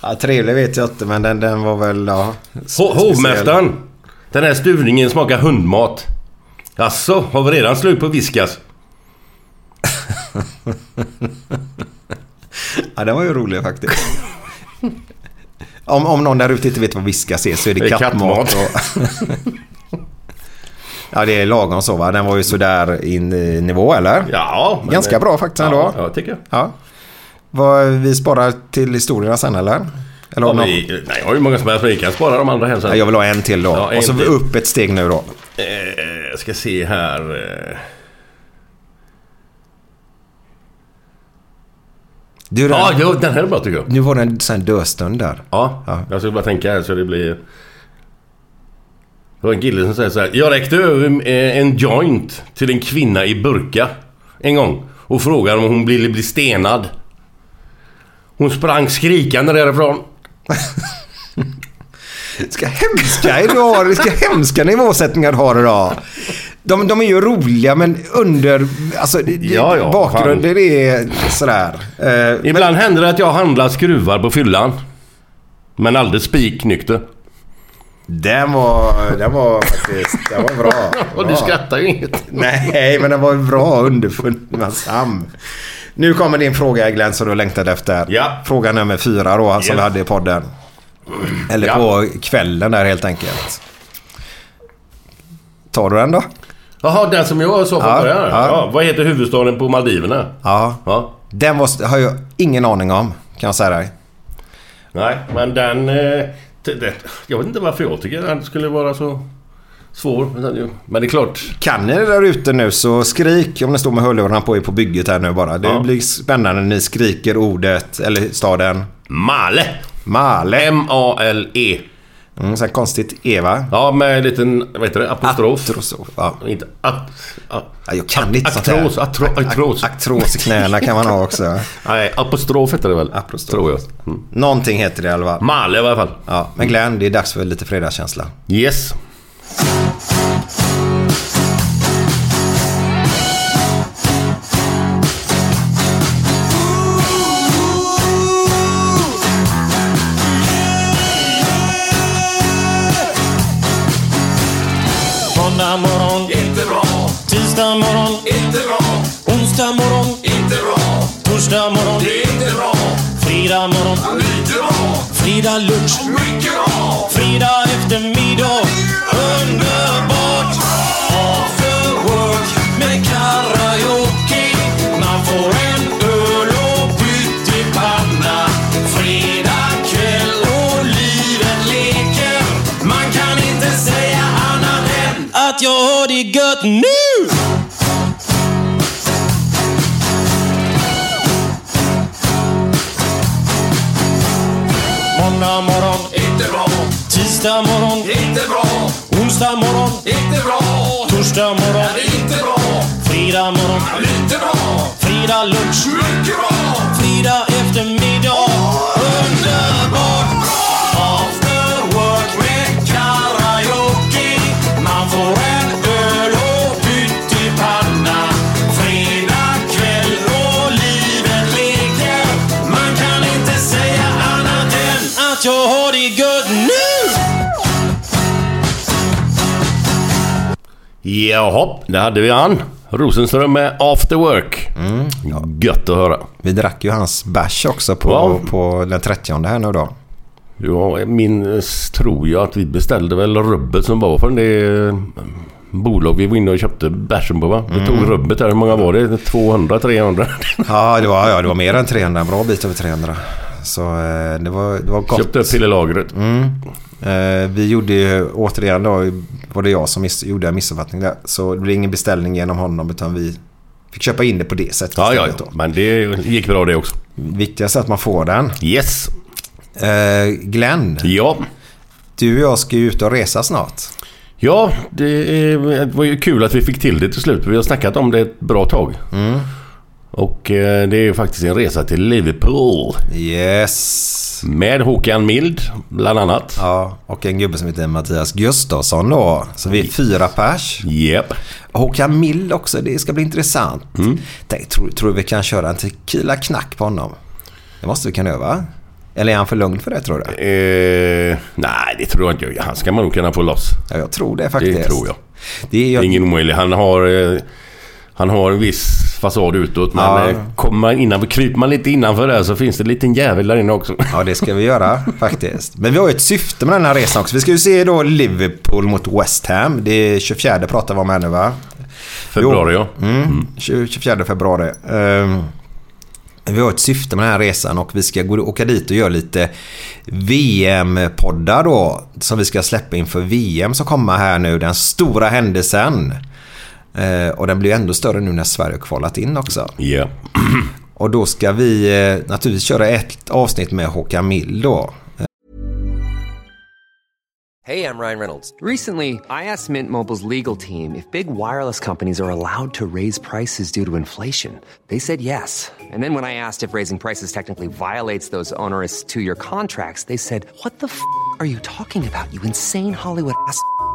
Ja, trevligt vet jag inte, men den, den var väl... Ja, hovmästaren! Den här stuvningen smakar hundmat. Alltså, har vi redan slut på viskas? Ja, det var ju roligt faktiskt. Om, om någon där ute inte vet vad viskas är så är det, det är kattmat. kattmat. Och... ja, det är lagom så, va? Den var ju sådär i nivå, eller? Ja. Men... Ganska bra faktiskt ändå. Ja, jag tycker jag. Ja. Vad vi sparar till historierna sen, eller? Eller ja, någon... vi... Nej, jag har ju många som helst, men vi kan spara de andra här sen. Ja, jag vill ha en till då. Ja, en och så till. Upp ett steg nu då. Jag eh, ska se här. Eh... Du, den... Ja, jag, den här är bra tycker jag. Nu var det en sån här dödstund där. Ja, ja, jag skulle bara tänka här så det blir... Det var en kille som säger så här. Jag räckte över en joint till en kvinna i burka en gång och frågade om hon ville bli stenad. Hon sprang skrikande därifrån. Ska hemska idag, ska hemska nivåsättningar ha idag. De, de är ju roliga, men under alltså det, ja, ja, bakgrunden är sådär. Eh, Ibland men... händer det att jag handlar skruvar på fyllan. Men aldrig spiknykter. Den var, den var faktiskt, den var bra. bra. Och du skrattar ju inget. Nej, men den var bra underfund med Sam. Nu kommer din fråga, Glenn, som du längtade efter. Ja. Fråga nummer fyra då, som yes. vi hade i podden. Eller ja. På kvällen där helt enkelt. Tar du den då? Jaha, den som jag sa på ja, början. Ja. Ja, vad heter huvudstaden på Maldiverna? Ja. ja. Den var, har jag ingen aning om, kan jag säga dig. Nej, men den... Eh, t- det, jag vet inte varför jag tycker den skulle vara så svår. Men det är klart. Kan ni det där ute nu så skrik om ni står med hörlurarna på er på bygget här nu bara. Det ja. blir spännande när ni skriker ordet, eller staden. Male! Male. M A L E. Mm, så konstigt Eva. Ja, med en liten, vad heter det? Apostrof. Apostrof, ja. Inte att... att ja, jag kan att, inte sånt här. Atro, atros. Atros i knäna kan man ha också. Nej, apostrof heter det väl? Apostrof. Tror jag. Mm. Någonting heter det i alla fall. Male i alla fall. Ja, men Glenn, det är dags för lite fredagskänsla. Yes. Tisdag morgon, inte bra. Onsdag morgon, inte bra. Torsdag morgon, det är inte bra. Fredag morgon, ja, lite bra. Fredag lunch, mycket bra. Fredag eftermiddag, underbart. After work med karaoke. Man får en öl och pyttipanna. Fredag kväll och livet leker. Man kan inte säga annat än att jag har det gött nu. Morgon, inte bra. Tisdag morgon, inte bra. Onsdag morgon, inte bra. Torsdag morgon, ja, inte bra. Fredag morgon, ja, lite bra. Fredag lunch, mycket bra. Fredag eftermiddag, oh, underbart bra. After work med karaoke. Man får en öl och pyttipanna. Fredag kväll och livet leker. Man kan inte se har det gött nu. Jaha, det hade vi han Rosenström med After Work. Mm. Ja. Gött att höra. Vi drack ju hans bash också på, ja. på den trettionde här nu då. Ja, min tror jag att vi beställde väl rubbet som var från det bolag vi var inne och köpte bärsen på, va? Vi mm. tog rubbet där, hur många var det? tvåhundra, trehundra? Ja, det var, ja, det var mer än trehundra, bra bit över trehundra. Så det var, det var gott. Köpte upp till lagret. Mm. Eh, vi gjorde ju, återigen då, var det jag som miss, gjorde en missuppfattning där. Så det blev ingen beställning genom honom utan vi fick köpa in det på det sättet. Ja, ja, ja. Men det gick bra det också. Viktigast är att man får den. Yes. Eh, Glenn. Ja. Du och jag ska ju ut och resa snart. Ja, det var ju kul att vi fick till det till slut. Vi har snackat om det ett bra tag. Mm. Och det är faktiskt en resa till Liverpool. Yes. Med Håkan Mild, bland annat. Ja, och en gubbe som heter Mattias Gustafsson då. Så vi är fyra pers. Yep. Håkan Mild också, det ska bli intressant. Mm. Tänk, tror, tror vi kan köra en tequila knack på honom? Det måste vi kunna öva. Eller är han för lugn för det, tror du? Eh, nej, det tror jag inte. Han ska man nog kunna få loss. Ja, jag tror det faktiskt. Det tror jag. Det är jag... ingen omöjlig. Han har, eh, han har en viss fasad utåt. Men ja. kommer man innanför, kryper man lite innanför det så finns det en liten jävel där inne också. Ja, det ska vi göra faktiskt. Men vi har ju ett syfte med den här resan också. Vi ska ju se då Liverpool mot West Ham. Det är tjugofjärde pratar vi om här nu, va? Februari, jo. ja. Mm. Mm. tjugofjärde februari. Um. Vi har ett syfte med den här resan och vi ska gå och åka dit och göra lite V M-poddar då som vi ska släppa inför V M som kommer här nu, den stora händelsen. Eh, och den blir ju ändå större nu när Sverige kvalat in också. Ja. Yeah. Och då ska vi eh, naturligtvis köra ett avsnitt med Håkan Mild då. Hey, I'm Ryan Reynolds. Recently, I asked Mint Mobile's legal team if big wireless companies are allowed to raise prices due to inflation. They said yes. And then when I asked if raising prices technically violates those onerous two-year contracts, they said, what the f*** are you talking about, you insane Hollywood ass f-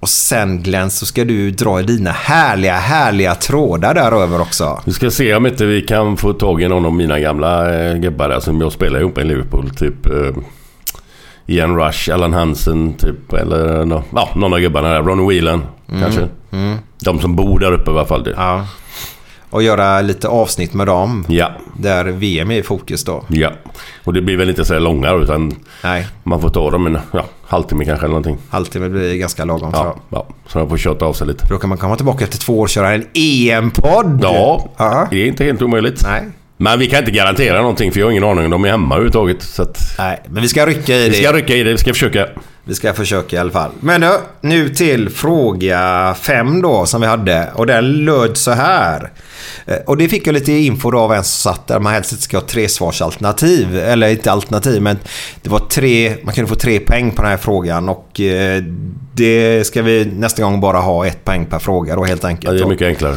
Och sen Glenn så ska du dra i dina härliga, härliga trådar där över också. Vi ska se om inte vi kan få tag i någon av mina gamla eh, gubbar där som jag spelar ihop i Liverpool. Typ eh, Ian Rush, Alan Hansen typ, eller no, ja, någon av gubbarna där. Ron Whelan mm. kanske. Mm. De som bor där uppe i alla fall. Det. Ja. Och göra lite avsnitt med dem. Ja. Där V M är i fokus då. Ja. Och det blir väl inte så här långa utan nej. Man får ta dem en ja, halvtimme kanske eller någonting. Halvtimme blir ganska lagom ja. Så. Ja. Så man får köta av sig lite. Då kan man komma tillbaka efter två år och köra en E M-podd. Ja. Uh-huh. Det är inte helt omöjligt. Nej. Men vi kan inte garantera någonting för jag har ingen aning om de är hemma överhuvudtaget så att... Nej, men vi ska rycka i det. Vi ska rycka i det, vi ska försöka. Vi ska försöka i alla fall. Men nu, nu till fråga fem då som vi hade. Och den löd så här. Och det fick jag lite info då av en som satt där. Man helst inte ska ha tre svarsalternativ. Eller inte alternativ men det var tre, man kunde få tre poäng på den här frågan. Och det ska vi nästa gång bara ha ett poäng per fråga då helt enkelt. Ja, det är mycket enklare.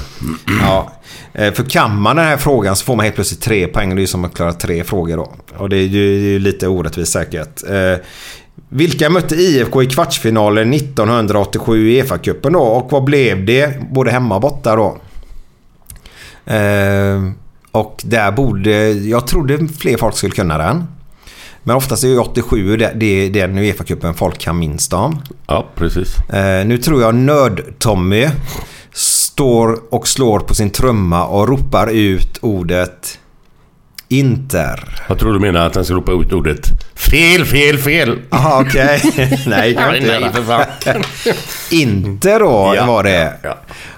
Ja. För kan man den här frågan så får man helt plötsligt tre poäng. Det är ju som att klara tre frågor då. Och det är ju lite orättvist säkert. Vilka mötte I F K i kvartsfinalen nittonhundraåttiosju i E F A-cupen då? Och vad blev det? Både hemma och borta då. Eh, och där borde, jag trodde fler folk skulle kunna den. Men oftast är ju åttiosju det, det, det är den UEFA-cupen folk kan minst om. Ja, precis. Eh, nu tror jag nörd-Tommy står och slår på sin trumma och ropar ut ordet Inter. Jag tror du menar att han ska ropa ut ordet fel, fel, fel. Jaha, okej. Okay. Nej, jag inte nej, för fan. Inter då, ja, var det. Ja, ja.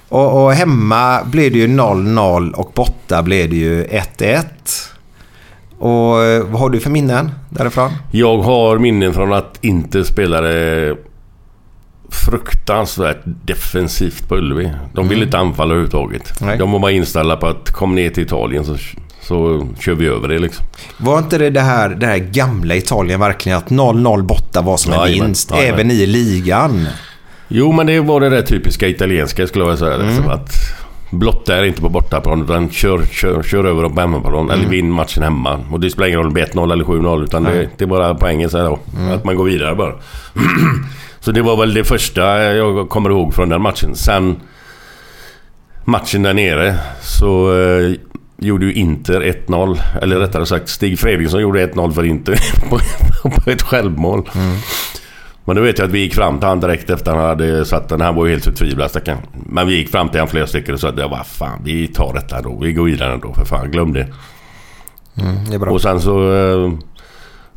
Och, och hemma blev det ju noll noll och borta blev det ju ett ett. Och vad har du för minnen därifrån? Jag har minnen från att Inter spelade fruktansvärt defensivt på Ullevi. De ville mm. inte anfalla överhuvudtaget. Nej. De var bara inställda på att kom ner till Italien så... så kör vi över det liksom. Var inte det det här, det här gamla Italien verkligen att noll noll borta var som en aj, vinst aj, även aj. i ligan? Jo, men det var det där typiska italienska skulle jag säga. Mm. Liksom, att blotta är inte på bortaplan utan kör, kör, kör över dem på hemmaplan mm. eller vinn matchen hemma. Och det spelar ingen roll om det är ett noll eller sju noll utan det, det är bara poängen så här då. Mm. Att man går vidare bara. Så det var väl det första jag kommer ihåg från den matchen. Sen matchen där nere så... gjorde ju Inter ett noll, eller rättare sagt Stig Fredriksson gjorde ett noll för Inter på, på ett självmål. Mm. Men då vet jag att vi gick fram till han direkt efter han hade satt den. Han var ju helt förtvivlad stackaren. Men vi gick fram till han flera stycken och sa att ja, vad fan, vi tar detta då. Vi går vidare då, för fan, glöm det. Mm, det är bra. Och sen så äh,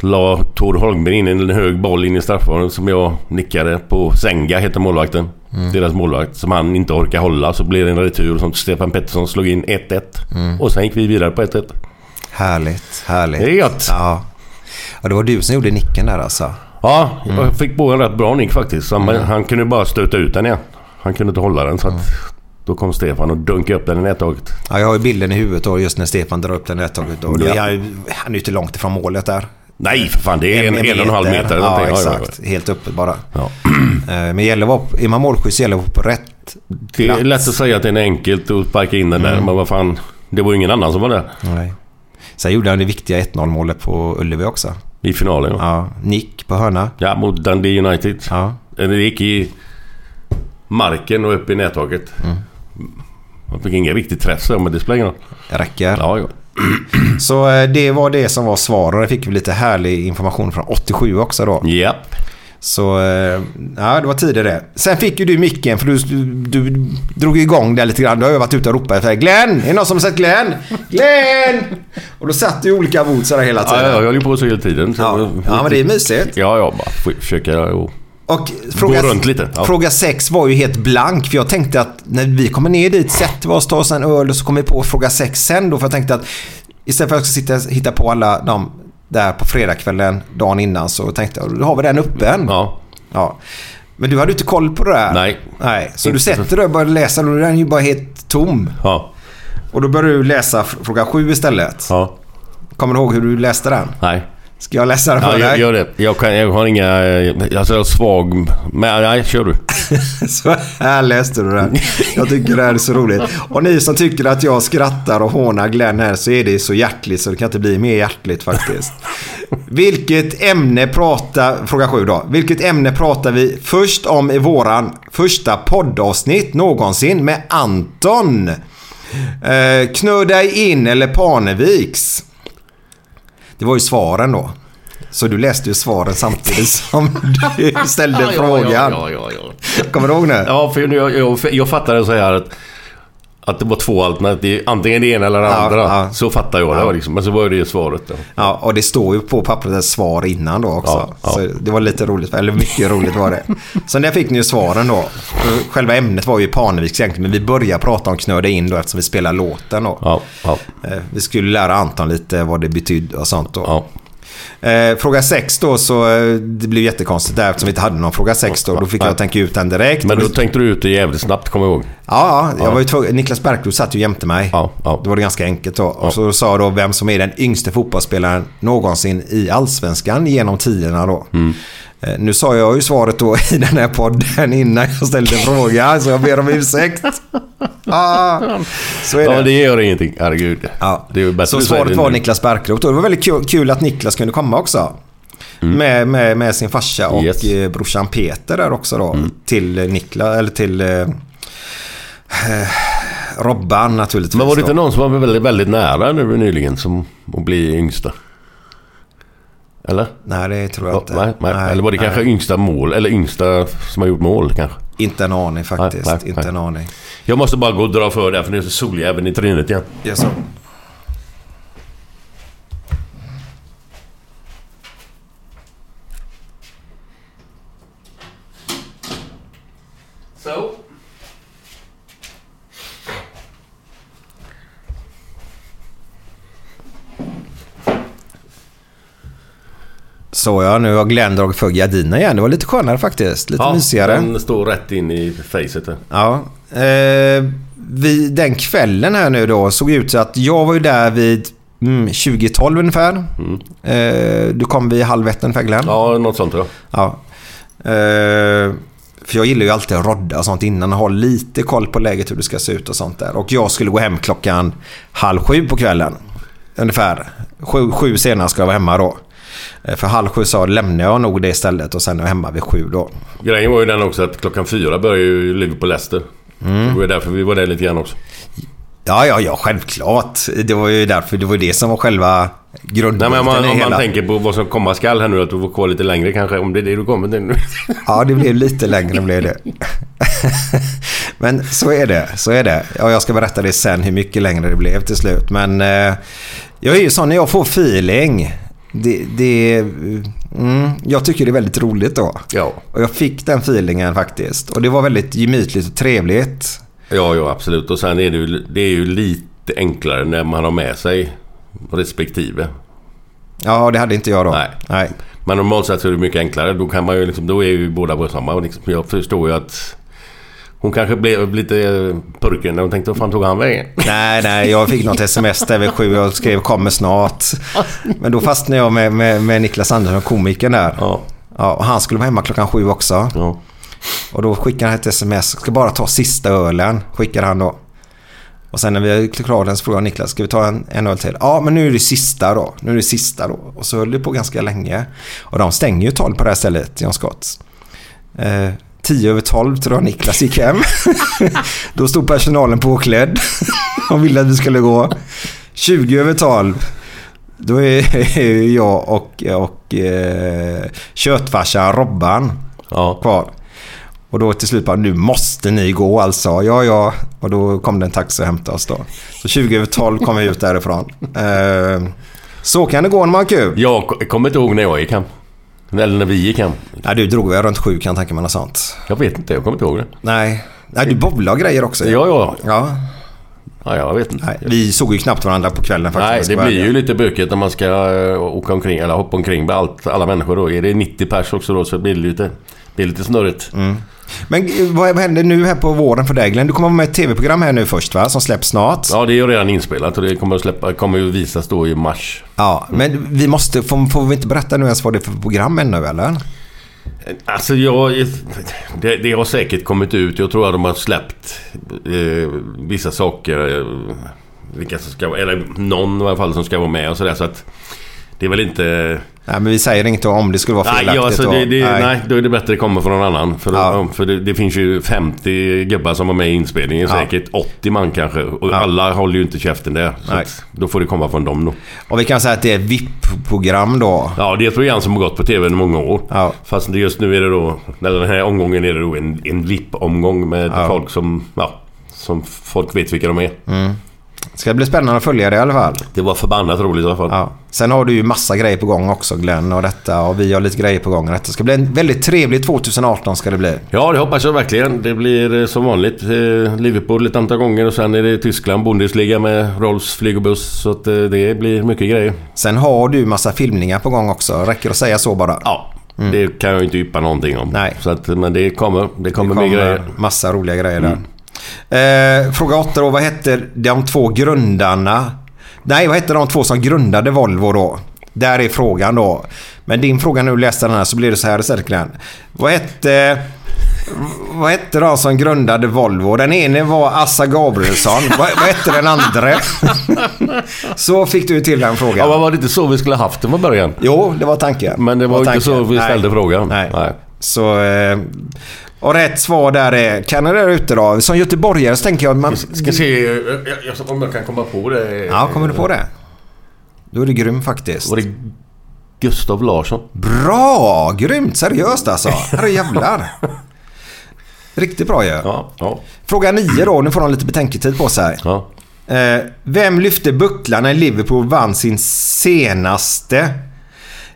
la Tor Holmberg in en hög boll in i straffområdet som jag nickade på. Senga heter målvakten. Mm. Deras målvakt som han inte orkar hålla, så blev det en retur som Stefan Pettersson slog in ett ett mm. och sen gick vi vidare på ett ett. Härligt, härligt. Det är gott. Ja. Ja, det var du som gjorde nicken där alltså. Ja, mm. jag fick på en rätt bra nick faktiskt. Han, mm. han kunde bara stöta ut den igen. Han kunde inte hålla den så att mm. då kom Stefan och dunkade upp den i nättaget. Ja, jag har ju bilden i huvudet då, just när Stefan drar upp den i nättaget då. Ja. Då är han, han är ju inte långt ifrån målet där. Nej för fan, det är en, en, en, en och en halv meter. Ja, ja, exakt, ja. Helt uppe bara ja. Men gäller var, är man målskyss gäller på rätt plats. Det är lätt att säga att det är enkelt att sparka in den där mm. men vad fan, det var ju ingen annan som var där. Nej. Sen gjorde han det viktiga ett noll-målet på Ullevi också i finalen ja. Ja, nick på hörna. Ja, mot Dundee United ja. Det gick i marken och upp i nättaget mm. Man fick inga riktigt träffar med displayen. Räcker ja, ja. Så det var det som var svar. Och det fick vi lite härlig information från åttiosju också då. Japp. Så ja, det var tidigare. Sen fick ju du micken för du, du, du drog igång där lite grann. Du har ju varit ute och ropat efter Glenn, är det någon som har sett Glenn? Glenn! Och då satt du i olika vod sådär hela tiden. Ja, jag höll ju på så hela tiden så ja. ja, men det är mysigt. Ja, jag bara försöker och... och fråga, ja. Fråga sex var ju helt blank. För jag tänkte att när vi kommer ner dit sätter vi oss, tar oss en öl och så kommer vi på fråga sex sen då. För jag tänkte att istället för att jag ska sitta och hitta på alla de där på fredagskvällen dagen innan, så tänkte jag, då har vi den öppen ja. Ja. Men du hade inte koll på det där. Nej, Nej. Så inte. Du sätter dig och börjar läsa och den är ju bara helt tom ja. Och då börjar du läsa fråga sju istället ja. Kommer du ihåg hur du läste den? Nej. Ska jag läsa det för ja, dig? Jag gör det. Jag, kan, jag har inga... Alltså jag är svag... Men nej, kör du. Så här läste du det. Jag tycker det här är så roligt. Och ni som tycker att jag skrattar och hånar Glenn här, så är det så hjärtligt så det kan inte bli mer hjärtligt faktiskt. Vilket ämne pratar... Fråga sju då. Vilket ämne pratar vi först om i våran första poddavsnitt någonsin med Anton? Eh, knör dig in eller Parneviks? Det var ju svaren då. Så du läste ju svaren samtidigt som du ställde ja, frågan. Ja, ja, ja, ja. Kommer du ihåg nu? Ja, för jag, jag, jag fattade så här att, att det var två alternativ. Antingen det ena eller det andra. Ja, ja. Så fattar jag ja. det. Liksom. Men så var det ju svaret. Då. Ja, och det står ju på pappret ett svar innan då också. Ja, ja. Så det var lite roligt. Eller mycket roligt var det. Så där fick ni ju svaren då. Själva ämnet var ju Parneviks egentligen. Men vi började prata om knöda in då eftersom vi spelar låten då. Ja, ja. Vi skulle lära Anton lite vad det betydde och sånt då. Ja. Eh, fråga sex då, så det blev jättekonstigt där eftersom vi inte hade någon fråga sex då. Då fick jag tänka ut den direkt. Men då tänkte du ut det jävligt snabbt, kommer jag ihåg. Ja, jag var ju två... Niklas Bergklou satt ju jämte mig ja, ja. Det var det ganska enkelt då. Och så sa då vem som är den yngste fotbollsspelaren någonsin i Allsvenskan genom tiderna då mm. eh, Nu sa jag ju svaret då i den här podden innan jag ställde frågan. Så jag ber om ursäkt. Ah, så är det. Ja, det gör ingenting, herregud ja. Det är bättre. Så svaret var Niklas Bergklou. Det var väldigt kul, kul att Niklas kunde komma också mm. med, med, med sin farsa och yes. brorsan Peter där också då mm. till Niklas eller till eh, Robban naturligtvis. Men var det inte någon som var väldigt, väldigt nära nu nyligen som att bli yngsta? Eller? Nej, det tror jag oh, inte. Nej, nej. Nej, eller var det nej. kanske yngsta mål? Eller yngsta som har gjort mål kanske? Inte en aning faktiskt. Nej, nej, inte nej. en aning. Jag måste bara gå och dra för det här, för det är så solig även i trynet igen. Yes, so. So. Så jag nu har Glenn dragit för gardinen igen. Det var lite skönare faktiskt, lite ja, mysigare. Den står rätt in i facet. Ja. Eh, vi, den kvällen här nu då såg ut så att jag var ju där vid mm, tjugo tolv ungefär. Mm. Eh, du kom vid halv ett ungefär, Glenn. Ja, något sånt då. Ja. Eh, för jag gillar ju alltid att rodda och sånt innan och ha lite koll på läget hur det ska se ut och sånt där. Och jag skulle gå hem klockan halv sju på kvällen. Ungefär. Sju, sju senare ska jag vara hemma då. För halv sju så lämnar jag nog det istället. Och sen är jag hemma vid sju då. Grejen var ju den också att klockan fyra börjar ju Liverpool på Leicester. Mm. Det var därför vi var där lite grann också. Ja, ja, ja, självklart. Det var ju därför, det var det som var själva grundbulten. Nej, men man, om hela... man tänker på vad som komma skall här nu. Att du får kvar lite längre kanske. Om det är det du kommer till nu. Ja, det blev lite längre blev det. Men så är det, så är det. Ja, jag ska berätta det sen hur mycket längre det blev till slut. Men eh, jag är ju sån när jag får feeling. Det, det, mm, jag tycker det är väldigt roligt då. Ja. Och jag fick den feelingen faktiskt. Och det var väldigt gemytligt och trevligt. Ja, ja, absolut. Och sen är det ju, det är ju lite enklare när man har med sig respektive. Ja, det hade inte jag då. Nej. Nej. Men normalt sett så är det mycket enklare. Då, kan man ju liksom, då är ju båda på samma. Och liksom, jag förstår ju att hon kanske blev lite purken när hon tänkte, vad fan tog han vägen? Nej, nej, jag fick något sms där vid sju och skrev, kommer snart. Men då fastnade jag med, med, med Niklas Andersson, komikern där. Ja. Ja, och han skulle vara hemma klockan sju också. Ja. Och då skickade han ett sms, ska bara ta sista ölen, skickade han då. Och sen när vi klarade den så frågade Niklas, ska vi ta en, en öl till? Ja, men nu är det sista då. Nu är det sista då. Och så höll det på ganska länge. Och de stänger ju tolv på det här stället, John Scotts. Eh... tio över tolv tror jag Niklas gick hem. Då stod personalen påklädd. De ville att vi skulle gå. tjugo över tolv. Då är jag och, och eh, köttfarsan Robban ja. kvar. Och då till slut bara, nu måste ni gå alltså. Ja, ja. Och då kom det en taxi och hämtade oss då. Så tjugo över tolv kom vi ut därifrån. Eh, så kan det gå när man har kul. Jag kommer inte ihåg när jag gick hem. Eller när vi gick hem. Nej, du drog väl runt sju kan tänka man sånt. Jag vet inte, jag kommer inte ihåg det. Nej, Nej du bobblar grejer också. Ja, ja. Ja, ja jag vet inte. Nej, vi såg ju knappt varandra på kvällen faktiskt. Nej, det blir ju lite bökigt när man ska åka omkring, eller hoppa omkring med allt, alla människor då. Är det nittio pers också då så blir det lite, blir lite snurrigt. Mm. Men vad händer nu här på våren för dig, Glenn? Du kommer med ett tv-program här nu först va? Som släpps snart. Ja, det är ju redan inspelat och det kommer, att släppa, kommer ju visas då i mars. Ja, men vi måste, får, får vi inte berätta nu ens vad det är för program ännu eller? Alltså jag, det, det har säkert kommit ut. Jag tror att de har släppt eh, vissa saker eh, vilka som ska, eller någon i alla fall som ska vara med och sådär så att det är väl inte... Nej, men vi säger inget om det skulle vara felaktigt. Ja, alltså det, det, och, nej. nej, då är det bättre att komma från någon annan. För, ja. för det, det finns ju femtio gubbar som var med i inspelningen, ja. säkert åttio man kanske. Och ja. alla håller ju inte käften där. Så att, då får det komma från dem då. Och vi kan säga att det är V I P-program då. Ja, det är ett program som har gått på tv i många år. Ja. Fast just nu är det då, när den här omgången är det då en, en V I P-omgång med ja. folk som, ja, som folk vet vilka de är. Mm. Ska det bli spännande att följa det i alla fall. Det var förbannat roligt i alla fall. Ja. Sen har du ju massa grejer på gång också, Glenn, och detta, och vi har lite grejer på gång. Det ska bli en väldigt trevlig tjugo arton ska det bli. Ja, det hoppas jag verkligen. Det blir som vanligt eh, Liverpool ett antal gånger och sen är det Tyskland, Bundesliga med Rolls flyg och buss, så att, eh, det blir mycket grejer. Sen har du massa filmningar på gång också. Räcker att säga så bara? Ja. Mm. Det kan jag ju inte yppa någonting om. Nej. Så att, men det kommer det kommer, det kommer grejer. Massa roliga grejer där. Mm. Eh, fråga åtta då, vad heter de två grundarna? Nej, vad heter de två som grundade Volvo då? Där är frågan då. Men din fråga nu läste den här så blir det så här cirkeln. Vad hette vad hette de som grundade Volvo? Den ene var Assa Gabrielsson. vad, vad hette den andra? Så fick du till den frågan. Ja, men var det inte så vi skulle haft den från början? Jo, det var tanken. Men det var, var inte tanken. Så vi ställde Nej. frågan. Nej. Nej. Så eh, Och rätt svar där är, kan jag det där ute då? Som göteborgare så tänker jag... Man... Jag ska se om jag kan komma på det. Ja, kommer du på det? Då är det grym faktiskt. Var det Gustav Larsson? Bra! Grymt, seriöst alltså. Herre jävlar. Riktigt bra ju. Ja, ja. Fråga nio då, nu får de lite betänketid på sig. Ja. Eh, vem lyfte bucklan när Liverpool vann sin senaste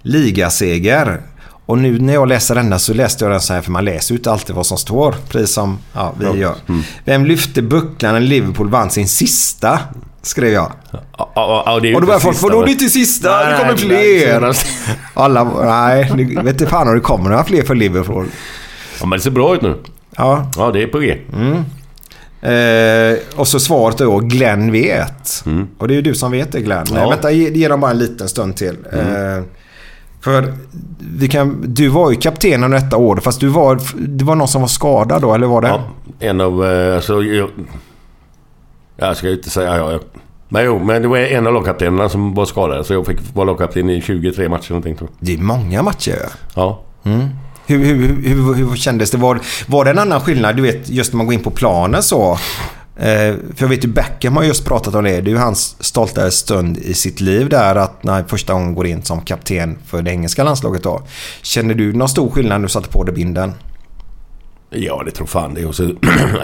ligaseger? Och nu när jag läser denna så läste jag den så här, för man läser ut alltid vad som står, precis som ja, vi ja. gör. Mm. Vem lyfte bucklan när Liverpool vann sin sista, skrev jag. Ja, ja, ja, det är och då var folk, vadå det är inte sista? Nej, det kommer fler. Nej, alla, nej nu, vet du fan har det kommer några fler för Liverpool. Ja, men det ser bra ut nu. Ja, ja det är på G. Mm. Eh, och så svaret då, Glenn vet. Mm. Och det är ju du som vet det, Glenn. Ja. Nej, vänta, ge, ge dem bara en liten stund till. Mm. Eh, för vi kan, du var ju kapten under detta år, fast du var, det var någon som var skadad då, eller var det? Ja, en av... Alltså, jag, jag ska inte säga... Ja, jag, men, jo, men det var en av lagkaptenerna som var skadad, så jag fick vara lagkapten i tjugotre matcher. Någonting, tror jag. Det är många matcher. Ja. Mm. Hur, hur, hur, hur kändes det? Var, var det en annan skillnad? Du vet, just när man går in på planen så... Eh, för jag vet ju, Beckham har just pratat om det. Det är ju hans stolta stund i sitt liv där, att när första gången går in som kapten för det engelska landslaget då. Känner du någon stor skillnad när du satte på dig binden? Ja, det tror fan det. Och så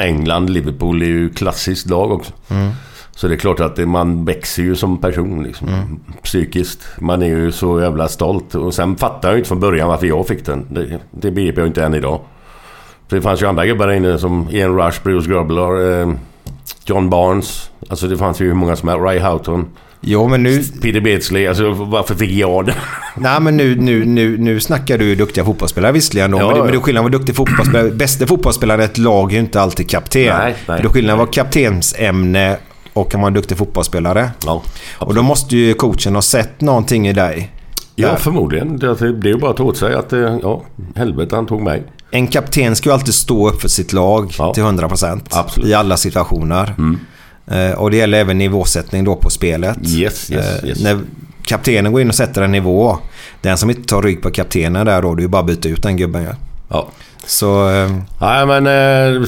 England, Liverpool är ju klassiskt lag också. Mm. Så det är klart att det, man växer ju som person liksom. Mm. Psykiskt. Man är ju så jävla stolt. Och sen fattar jag ju inte från början varför jag fick den. Det, det begriper jag inte än idag. För det fanns ju andra gubbar inne som Ian Rush, Bruce Grubbler, eh, John Barnes. Alltså det fanns ju hur många som är. Ray Houghton. Jo, men nu... Peter Beardsley. Alltså varför fick jag det? Nej, men nu, nu, nu, nu snackar du ju duktiga fotbollsspelare visserligen då. Ja, men det, men det är skillnad var duktig fotbollsspelare. Bästa fotbollsspelare i ett lag är ju inte alltid kapten. Nej, nej. Det är skillnad var kaptensämne... och kan vara en duktig fotbollsspelare. Ja, och då måste ju coachen ha sett någonting i dig. Ja, där. Förmodligen. Det är ju bara att ta åt sig att ja, helvete han tog mig. En kapten ska ju alltid stå upp för sitt lag ja. till hundra procent. Absolut. I alla situationer. Mm. Eh, och det gäller även nivåsättning då på spelet. Yes, yes, yes. Eh, när kaptenen går in och sätter en nivå, den som inte tar rygg på kaptenen där då, det är ju bara att byta ut den gubben. Ja. Ja. Så... Eh, Nej, men... Eh,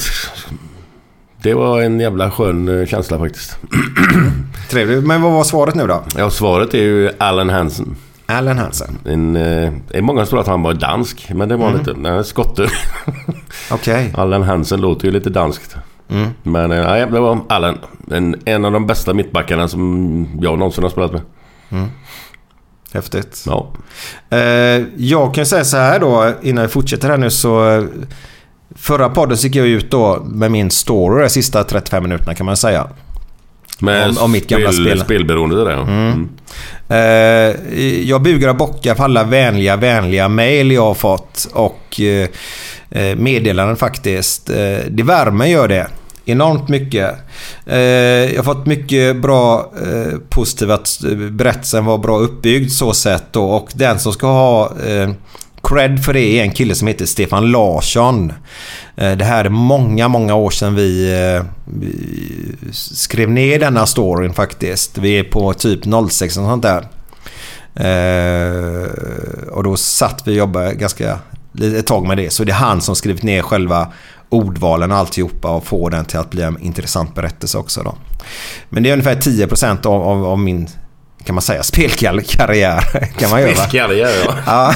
det var en jävla skön känsla faktiskt. Trevligt. Men vad var svaret nu då? Ja, svaret är ju Alan Hansen. Alan Hansen. En, eh, många tror att han var dansk, men det var mm. lite nej, skotte. Okej. Okay. Alan Hansen låter ju lite danskt. Mm. Men eh, det var Alan. En, en av de bästa mittbackarna som jag någonsin har spelat med. Mm. Häftigt. Ja. Eh, jag kan säga så här då, innan vi fortsätter här nu så... Förra podden gick jag ut då med min story de sista trettiofem minuterna kan man säga. Men om, om mitt gamla spel, spel. Spelberoende där. Ja. Mm. Mm. Uh, jag bugar och bockar för alla vänliga, vänliga mejl jag har fått och uh, meddelanden faktiskt. Uh, det värmer gör det. Enormt mycket. Uh, jag har fått mycket bra uh, positiva berättelser, var bra uppbyggd så sett då. Och den som ska ha... Uh, cred för det är en kille som heter Stefan Larsson. Det här är många, många år sedan vi, vi skrev ner denna storyn faktiskt. Vi är på typ noll sex och sånt där. Och då satt vi och jobbade ganska ett tag med det. Så det är han som skrivit ner själva ordvalen och alltihopa och får den till att bli en intressant berättelse också då. Men det är ungefär tio procent av, av, av min... kan man säga, spelkarriär kan man göra. Spelkarriär, ja. Ja.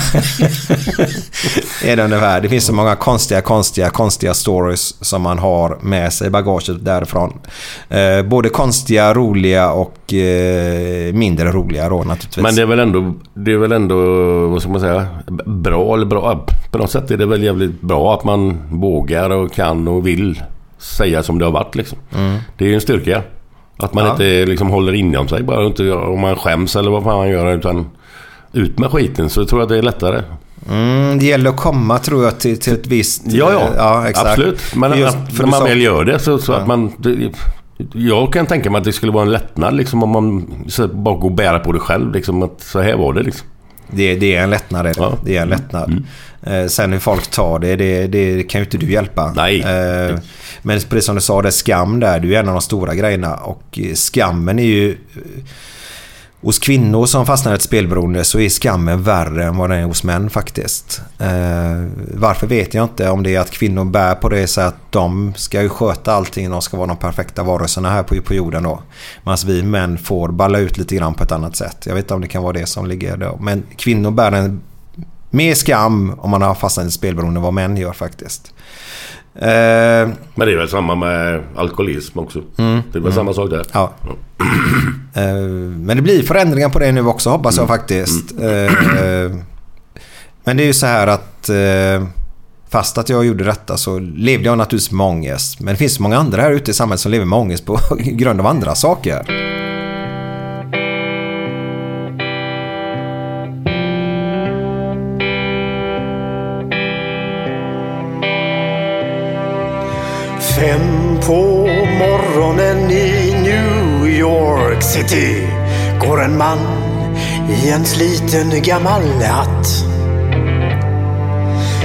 Är det ungefär. Det finns så många konstiga, konstiga, konstiga stories som man har med sig i bagaget därifrån. Eh, både konstiga, roliga och eh, mindre roliga då naturligtvis. Men det är väl ändå, det är väl ändå vad ska man säga, bra eller bra. På något sätt är det väl jävligt bra att man vågar och kan och vill säga som det har varit liksom. Mm. Det är ju en styrka. Att man ja. inte liksom håller inom sig bara inte om man skäms eller vad fan man gör utan ut med skiten så tror jag att det är lättare. Mm, det gäller att komma tror jag till, till ett visst... Ja, ja, ja exakt. Absolut. Men just, att, när man väl gör det så, så ja. att man... Det, jag kan tänka mig att det skulle vara en lättnad liksom, om man så bara går och bära på det själv. Liksom, att så här var det liksom. Det, det är en lättnad. Det, ja. det är en lättnad. Mm. Eh, sen hur folk tar det, det, det kan ju inte du hjälpa. Nej. Eh, men precis som du sa, det är skam där. Du är en av de stora grejerna. Och skammen är ju... Hos kvinnor som fastnar i ett spelberoende så är skammen värre än vad den är hos män faktiskt. Eh, varför vet jag inte, om det är att kvinnor bär på det så att de ska ju sköta allting, de ska vara de perfekta varelserna här på, på jorden då. Medan vi män får balla ut lite grann på ett annat sätt. Jag vet inte om det kan vara det som ligger då. Men kvinnor bär en mer skam om man har fastnat i ett spelberoende än vad män gör faktiskt. Eh, Men det är väl samma med alkoholism också. Mm, det är väl mm. samma sak där. Ja. Men det blir förändringar på det nu också, hoppas jag faktiskt. Mm. Men det är ju så här att fast att jag gjorde detta så levde jag naturligtvis med ångest. Men det finns många andra här ute i samhället som lever med ångest på grund av andra saker. Fem på morgonen i New York City går en man i en sliten gammal hatt.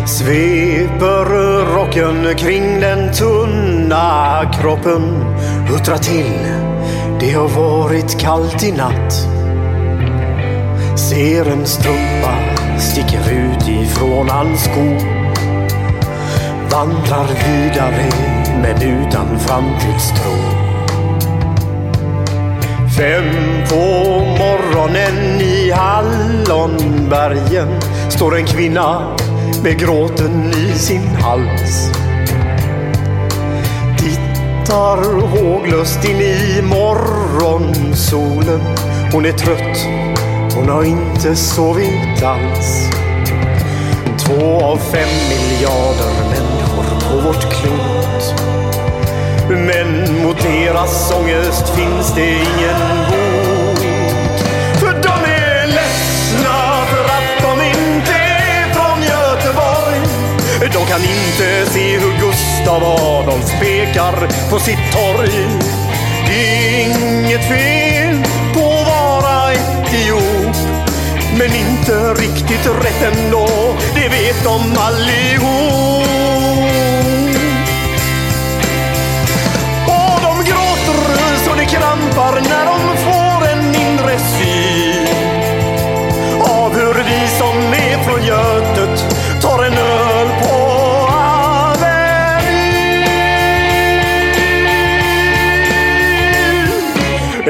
Sveper rocken kring den tunna kroppen, huttrar till, det har varit kallt i natt. Ser en strumpa sticker ut ifrån hans sko, vandrar vidare men utan framtidstro. Fem på morgonen i Hallonbergen står en kvinna med gråten i sin hals. Tittar håglöst in i morgonsolen. Hon är trött, hon har inte sovit alls. Två av fem miljarder människor på vårt klot, men mot deras ångest finns det ingen bot. För de är ledsna för att de inte är från Göteborg. De kan inte se hur Gustav Adolf spekar på sitt torg. Det är inget fel på att vara idiot, men inte riktigt rätt ändå, det vet de allihop. Och de gråter så det krampar när de får en inre sy av hur vi som är från Götet tar en öl på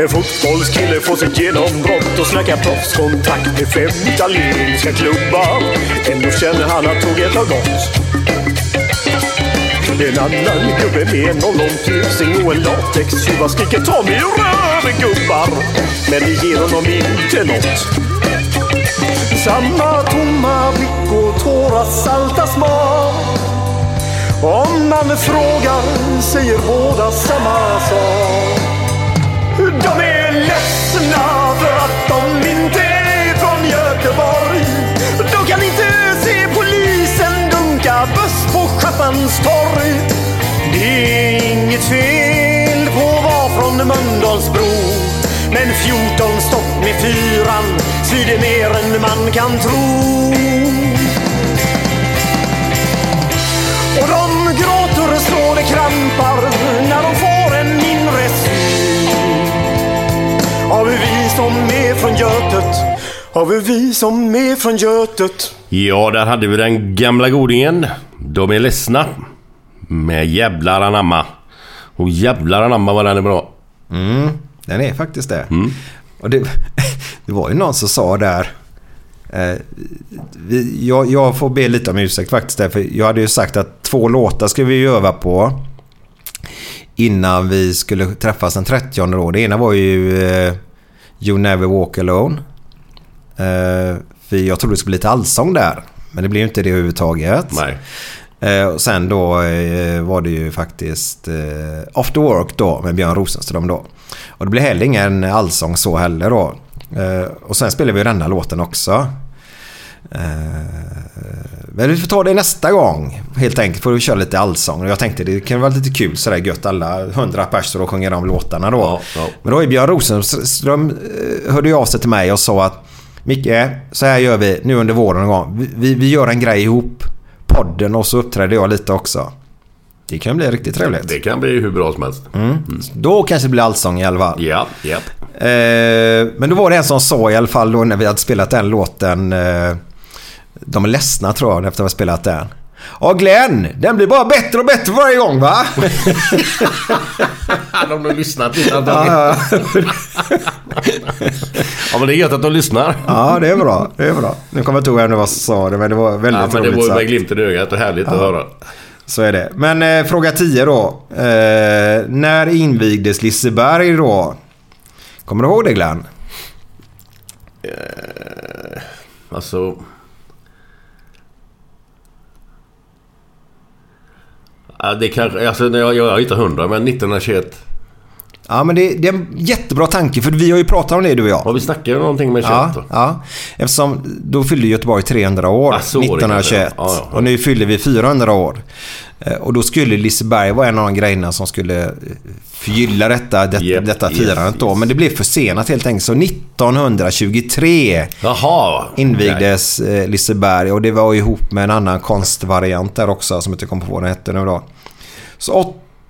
En fotbollskille får sitt genombrott och snackar proffskontrakt med fem italienska klubbar. Ändå känner han att tåget har gått. En annan gubbe med en nollontusing och en latextjuva skriker Tommy och röver gubbar, men det ger honom inte något. Samma tomma blick och tårar salta små. Om man frågar säger båda samma sak. De är ledsna för att de inte är från Göteborg. De kan inte se polisen dunka buss på Schappans torg. Det är inget fel på att vara från Mölndalsbro, men fjorton stopp med fyran svider mer än man kan tro. Och de gråter så det krampar när de får en inre syn av hur vi som är från Götet, av hur vi som är från Götet. Ja, där hade vi den gamla godingen. De är ledsna med jävlar anamma. Och jävlar anamma var den är bra. Mm, den är faktiskt det. Mm. Och det, det var ju någon som sa där eh, vi, jag, jag får be lite om ursäkt faktiskt där, för jag hade ju sagt att två låtar skulle vi öva på innan vi skulle träffas den trettionde år. Det ena var ju uh, You Never Walk Alone. Uh, för jag trodde det skulle bli lite allsång där, men det blev ju inte det överhuvudtaget. Nej. Uh, och sen då uh, var det ju faktiskt uh, After Work då med Björn Rosenström då. Och det blev heller ingen allsång så heller då. Uh, och sen spelade vi ju denna låten också. Uh, men vi får ta det nästa gång helt enkelt, får vi köra lite allsång. Och jag tänkte det kan vara lite kul sådär gött, alla hundra personer och sjunger de låtarna då. Ja, ja. Men då är Björn Rosenström hörde ju av sig till mig och sa att Micke, så här gör vi nu under våren en gång, vi, vi, vi gör en grej ihop, podden, och så uppträder jag lite också. Det kan bli riktigt trevligt. Det kan bli hur bra som helst. Mm. Mm. Då kanske det blir allsång i alla fall. Ja, ja. Eh, men då var det en som sa i alla fall då när vi hade spelat den låten, eh, de är ledsna tror jag efter att vi hade spelat den. Ja Glenn, den blir bara bättre och bättre varje gång va? De har lyssnat innan. Ja, ja men det är gött att de lyssnar. Ja det är bra, det är bra. Nu kommer jag inte ihåg vad jag sa det, men det var väldigt roligt. Ja men det var ju med glimten i ögat och härligt ja. Att höra. Så är det. Men eh, fråga tio då. Eh, när invigdes Liseberg då? Kommer du ihåg det Glenn? Eh, alltså... Det kanske, alltså, jag, jag är inte hundra, men nittonhundratjugoett. Ja, men det, det är en jättebra tanke, för vi har ju pratat om det, du och jag. Ja, vi snackade om någonting med tjugoett. Ja, ja. Eftersom då fyllde Göteborg trehundra år, ah, så, nittonhundratjugoett. Ja, ja, ja. Och nu fyller vi fyrahundra år. Och då skulle Liseberg vara en av de grejerna som skulle förgylla detta, det, yep, detta firandet yes, då. Yes. Men det blev försenat helt enkelt. Så nittonhundratjugotre Jaha. invigdes okay. Liseberg. Och det var ihop med en annan konstvariant där också, som inte kom på vad den hette nu då. Så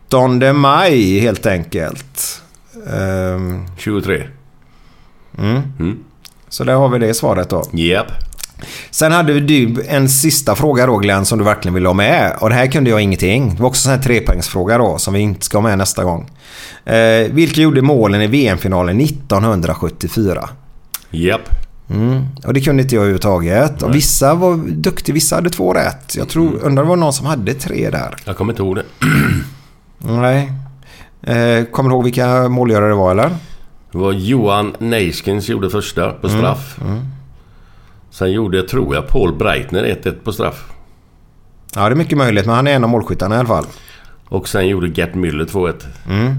åttonde maj helt enkelt. Um, tjugotre. Mm. Mm. Så där har vi det svaret då. Japp. Yep. Sen hade du en sista fråga då Glenn som du verkligen ville ha med. Och det här kunde jag ingenting. Det var också en trepoängsfråga då som vi inte ska ha med nästa gång. eh, Vilka gjorde målen i V M-finalen nittonhundrasjuttiofyra? Japp yep. mm. Och det kunde inte jag överhuvudtaget. Och vissa var duktiga, vissa hade två rätt. Jag tror, undrar det var någon som hade tre där. Jag kommer inte ihåg det. Nej. eh, Kommer du ihåg vilka målgörare det var eller? Det var Johan Neiskens gjorde första på straff. Mm, mm. Sen gjorde jag, tror jag, Paul Breitner ett ett på straff. Ja, det är mycket möjligt, men han är en av målskyttarna i alla fall. Och sen gjorde Gert Müller två ett. Mm.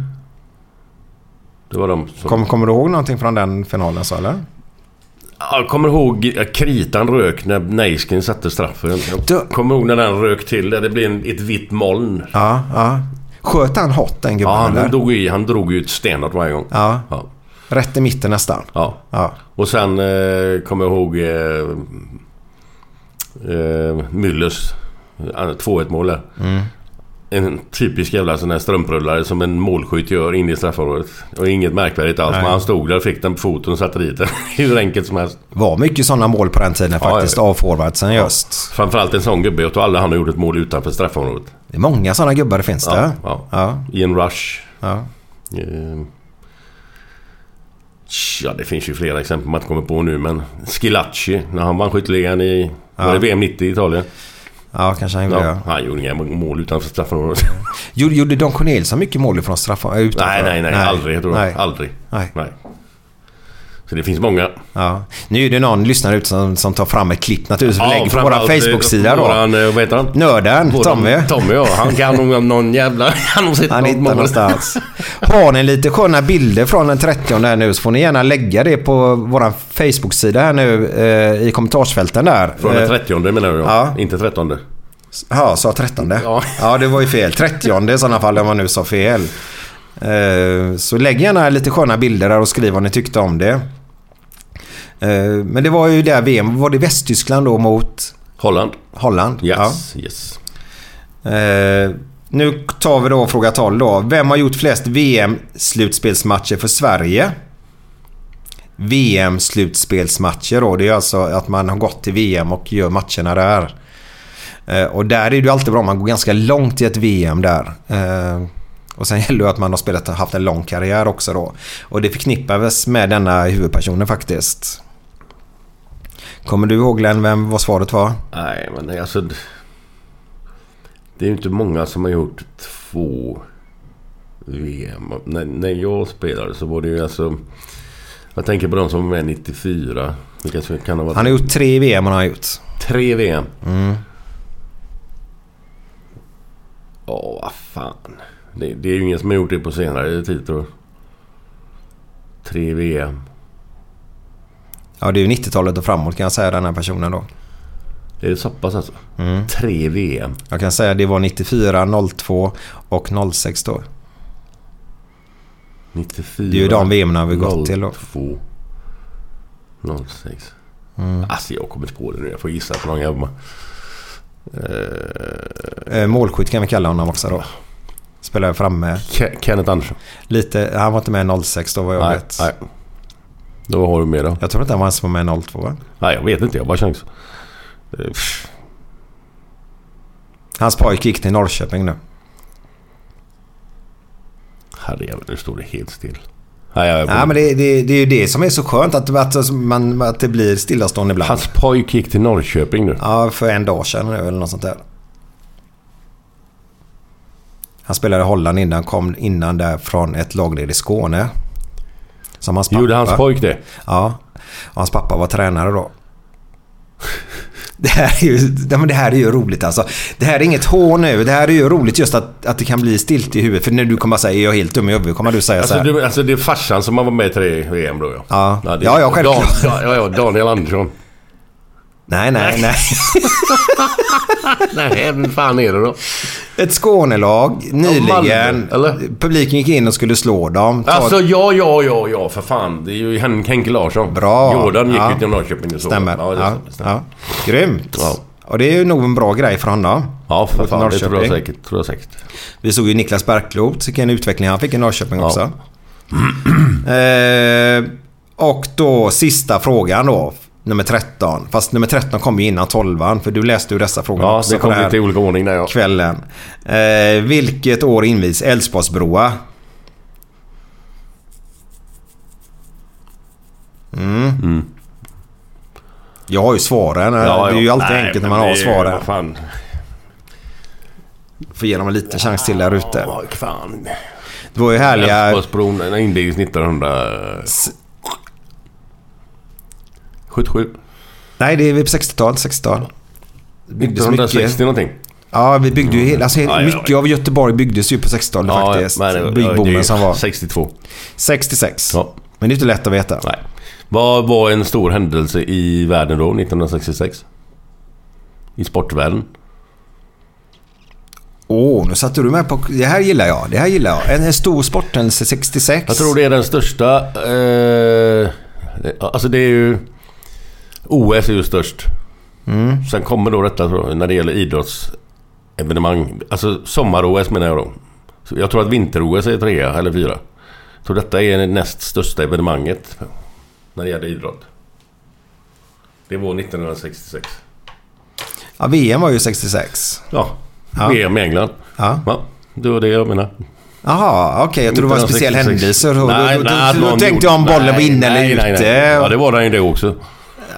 Det var de som... Kom, kommer du ihåg någonting från den finalen, så eller? Jag kommer ihåg kritan rök när Neisken satte straffen. Jag kommer ihåg när den rök till, där det blev en, ett vitt moln. Ja, ja. Sköt han hot, den gubben? Ja, han, han, dog i, han drog ut stenat varje gång. Ja, ja. Rätt i mitten nästan. Ja. Ja. Och sen eh, kommer jag ihåg eh, eh, Müllers två ett mål där. Mm. En typisk jävla sån här strömprullare som en målskytt gör inne i straffområdet. Och inget märkvärdigt alls. Nej. Men han stod där, fick den på foten och satte dit den. Hur enkelt som helst. Var mycket sådana mål på den tiden faktiskt, ja, av forwardsen just. Ja. Framförallt en sån gubbe. Jag tror alla han har gjort ett mål utanför straffområdet. Det är många sådana gubbar det finns det. Ja, ja. Ja. Ian Rush. Ja. Eh, Ja, det finns ju flera exempel man kommer på nu, men Schilacci när han vann skytteligan i ja. V M nittio i Italien. Ja, kanske han gjorde. Ja, han gjorde inga mål utanför straffområdet. Gjorde Don Cornelius mycket mål från straffområdet? Nej, nej, nej, nej, aldrig tror jag. Nej. Aldrig. Nej. Nej. Så det finns många. Ja. Nu är det någon lyssnare ut som, som tar fram ett klipp naturligtvis och ja, lägger på våra Facebook-sidor. Våran, vad heter han? Nörden, våran, Tommy. Tommy, ja. Han kan nog någon jävla... Han, han hittar någonstans. Har ni lite sköna bilder från den trettionde där nu så får ni gärna lägga det på våran Facebook-sida här nu eh, i kommentarsfälten där. Från den trettionde menar jag, ja. Inte trettonde. Ja, sa trettonde. Ja. Ja, det var ju fel. trettionde i sådana fall om man nu sa fel. Eh, så lägg gärna lite sköna bilder där och skriv vad ni tyckte om det. Men det var ju där V M. Var det Västtyskland då mot Holland? Holland, yes, ja. Yes. Eh, nu tar vi då fråga tolv då. Vem har gjort flest V M-slutspelsmatcher för Sverige? V M-slutspelsmatcher då. Det är alltså att man har gått till V M och gör matcherna där. Eh, och där är det ju alltid bra. Man går ganska långt i ett V M där. Eh, Och sen gäller det att man har spelat och haft en lång karriär också då. Och det förknippades med denna huvudpersonen faktiskt. Kommer du ihåg Glenn, vem vad svaret var? Nej, men alltså... Det är ju inte många som har gjort två V M. När, när jag spelade så var det ju alltså... Jag tänker på de som var med nittiofyra. Kan ha varit... Han har gjort tre V M, han har gjort. Tre V M? Mm. Åh, vad fan... Det, det är ju ingen som har gjort det på senare tid tror jag. Tre V M. Ja, det är ju nittiotalet och framåt kan jag säga den här personen då. Det är så pass alltså. Mm. Tre V M. Jag kan säga det var nittiofyra, noll två och noll sex då. nittiofyra. Det är ju de V M:na vi gått till då. noll två, noll sex. Mm. Alltså jag kommer inte på det nu. Jag får gissa på någon jävla. Eh... Målskytt kan vi kalla honom också då. Spelade fram med Kenneth Andersson. Lite, han var inte med noll sex då vad jag nej, vet. Nej. Då har du mer då. Jag tror inte han var ens med en noll två, va? Nej, jag vet inte, jag bara chans. Pff. Hans pojk gick till Norrköping nu. Herrejävlar, nu står det helt still. Nej, jag är på... Nej, men det, det, det är ju det som är så skönt att, att, man, att det blir stillastående ibland. Hans pojk gick till Norrköping nu. Ja, för en dag sedan eller något sånt där. Han spelade i Holland innan, kom innan där från ett lagled i Skåne. Som hans pappa. Gjorde hans pojk det? Ja, och hans pappa var tränare då. Det här är ju, det här är ju roligt alltså. Det här är inget hån nu. Det här är ju roligt just att, att det kan bli stilt i huvudet. För när du kommer att säga, är jag helt dum i huvudet, kommer du säga alltså, så här. Du, alltså det är farsan som man var med i tre V M då. Ja, ja, ja, ja jag självklart. Dan, ja, ja, Daniel Andersson. Nej, nej, nej. Nej, vad fan är det då? Ett Skånelag, nyligen. Malmö, publiken gick in och skulle slå dem. Ta... Alltså, ja, ja, ja, ja, för fan. Det är ju Henke Larsson. Bra. Jordan gick ja. ut i Norrköping och så. Stämmer. Ja, ja. Stämmer. Ja. Grymt. Ja. Och det är ju nog en bra grej för honom. Ja, för fan, det tror jag säkert. Tror jag säkert. Vi såg ju Niklas Bergklou, vilken utveckling han fick i Norrköping ja. också. eh, och då, sista frågan då. Nummer tretton. Fast nummer tretton kom ju innan tolvan. För du läste ju dessa frågor ja, också. Ja, det kom lite i olika ordning där jag. Kvällen. Eh, vilket år invigs Älvsborgsbroa? Mm. Mm. Jag har ju svaren. Ja, ja. Det är ju alltid nej, enkelt när man har svaren. Fan. Får ge dem en liten chans till där ute. Ja, fan. Det var ju härliga... Älvsborgsbron invigs nittonhundra... S- sjuttiosju. Nej, det är vi på sextiotalet, sextiotalet. nittonhundrasextio någonting. Ja, vi byggde ju hela, alltså hela, mm. mycket av Göteborg byggdes ju på sextiotalet ja, faktiskt. Ja, men, byggboomen som var sextiotvå. sextiosex. Ja. Men det är inte lätt att veta. Nej. Vad var en stor händelse i världen då nittonhundrasextiosex? I sportvärlden. Åh, oh, nu satte du med på... Det här gillar jag, det här gillar jag. En, en stor sporthändelse sextiosex. Jag tror det är den största... Eh, alltså det är ju... O S är ju störst. Mm. Sen kommer då detta när det gäller idrottsevenemang. Alltså sommar-O S menar jag då. Så jag tror att vinter-O S är trea eller fyra. Så detta är det näst största evenemanget när det gäller idrott. Det var nittonhundrasextiosex. Ja, V M var ju sextiosex. Ja, ja. V M i England. Ja. Ja, det var det jag menar. Jaha, okej, okay, jag tror det var en speciell händelse. Nej, nej, du, du, du tänkte om bollen var inne eller ute. Nej, nej, nej. Ja, det var den ju det också.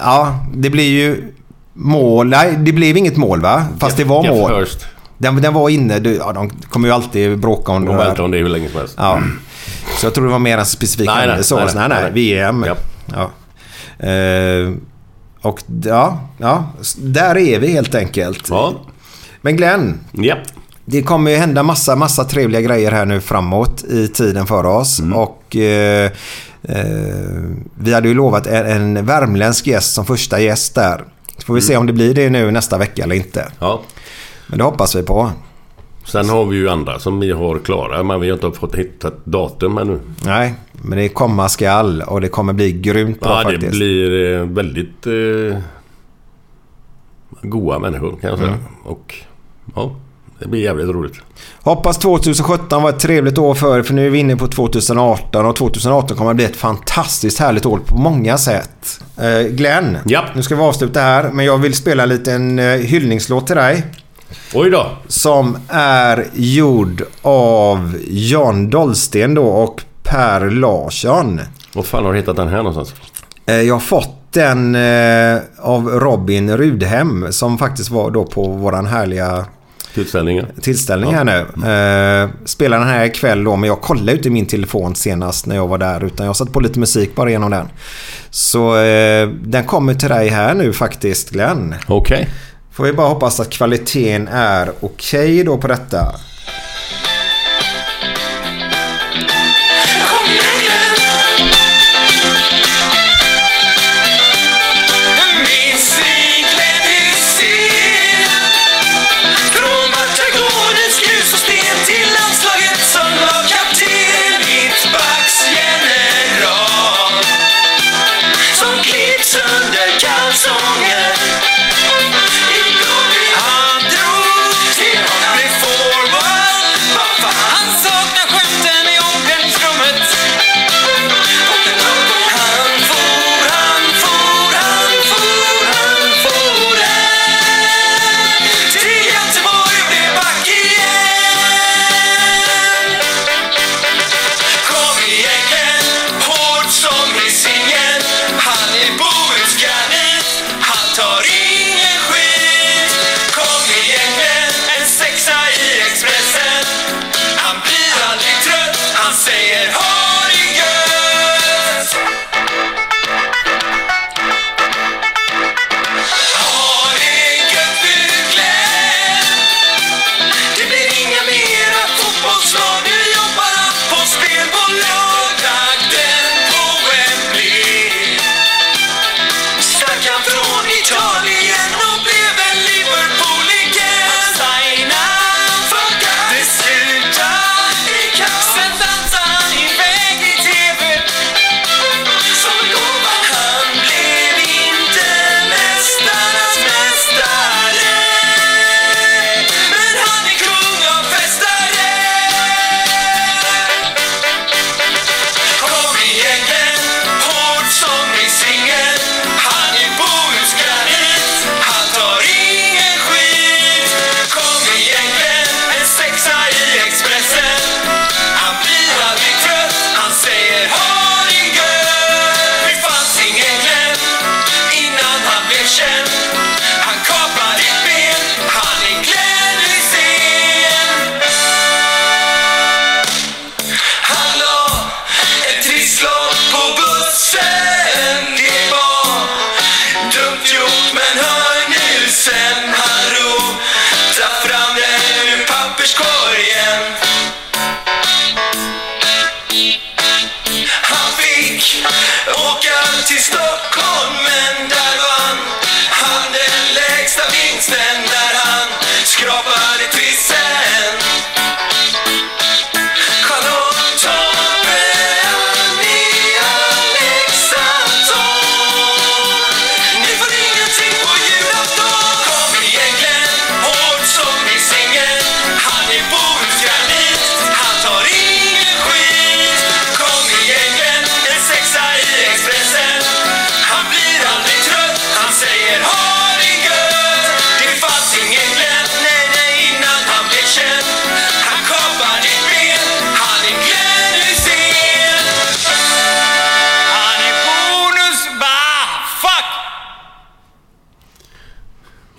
Ja, det blir ju mål. Nej, det blev inget mål va? Fast det var mål. Den, den var inne. Du, ja, de kommer ju alltid bråka om de det. De om det är väl länge som helst. Ja. Så jag tror det var mer än specifikt. Nej, nej, så, nej, nej, nej, nej. V M. Ja. Ja. Uh, och ja, ja, där är vi helt enkelt. Ja. Men Glenn, ja. Det kommer ju hända massa, massa trevliga grejer här nu framåt i tiden för oss. Mm. Och... Uh, Uh, vi hade ju lovat en, en värmländsk gäst som första gäst där. Så får vi mm. se om det blir det nu nästa vecka eller inte. Ja. Men det hoppas vi på. Sen har vi ju andra som vi har klara, men vi har inte fått hitta datum här nu. Nej, men det kommer skall och det kommer bli grymt bra ja, faktiskt. Ja, det blir väldigt eh, goda människor kan jag säga. Mm. Och ja, det blir jävligt roligt. Hoppas tjugosjutton var ett trevligt år för för nu är vi inne på tjugoarton och tjugoarton kommer att bli ett fantastiskt härligt år på många sätt. Eh, Glenn, ja. Nu ska vi avsluta här, men jag vill spela en liten hyllningslåt till dig. Oj då. Som är gjord av John Dahlsten då och Per Larsson. Vad fan har du hittat den här någonstans? Eh, jag har fått den eh, av Robin Rudhem som faktiskt var då på våran härliga Tillställningar. Tillställning här ja. nu. Eh, spelar den här ikväll då, men jag kollade ut i min telefon senast när jag var där utan jag satt på lite musik bara genom den. Så eh, den kommer till dig här nu faktiskt, Glenn. Okej. Okay. Får vi bara hoppas att kvaliteten är okej okay då på detta.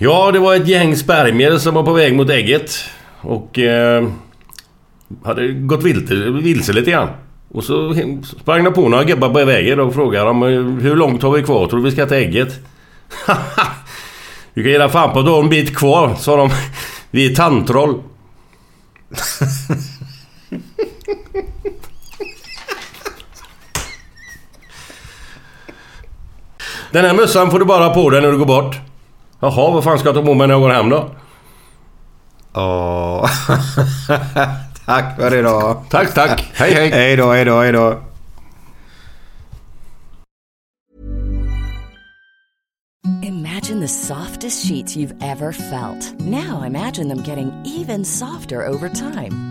Ja, det var ett gäng spermier som var på väg mot ägget och eh, hade gått vilse, vilse lite grann. Och så sprang de på några gubbar på vägen och frågade dem hur långt har vi kvar, tror vi ska ta ägget? Du kan gilla fan på, då har en bit kvar, sa de. Vi är tantroll. Den här mössan får du bara på dig när du går bort. Jaha, vad fan ska jag ta på mig när jag går hem då? Åh, oh. Tack för idag. Tack, tack. Hej, hej. Hej då, hej då, hej då. Imagine the softest sheets you've ever felt. Now imagine them getting even softer over time.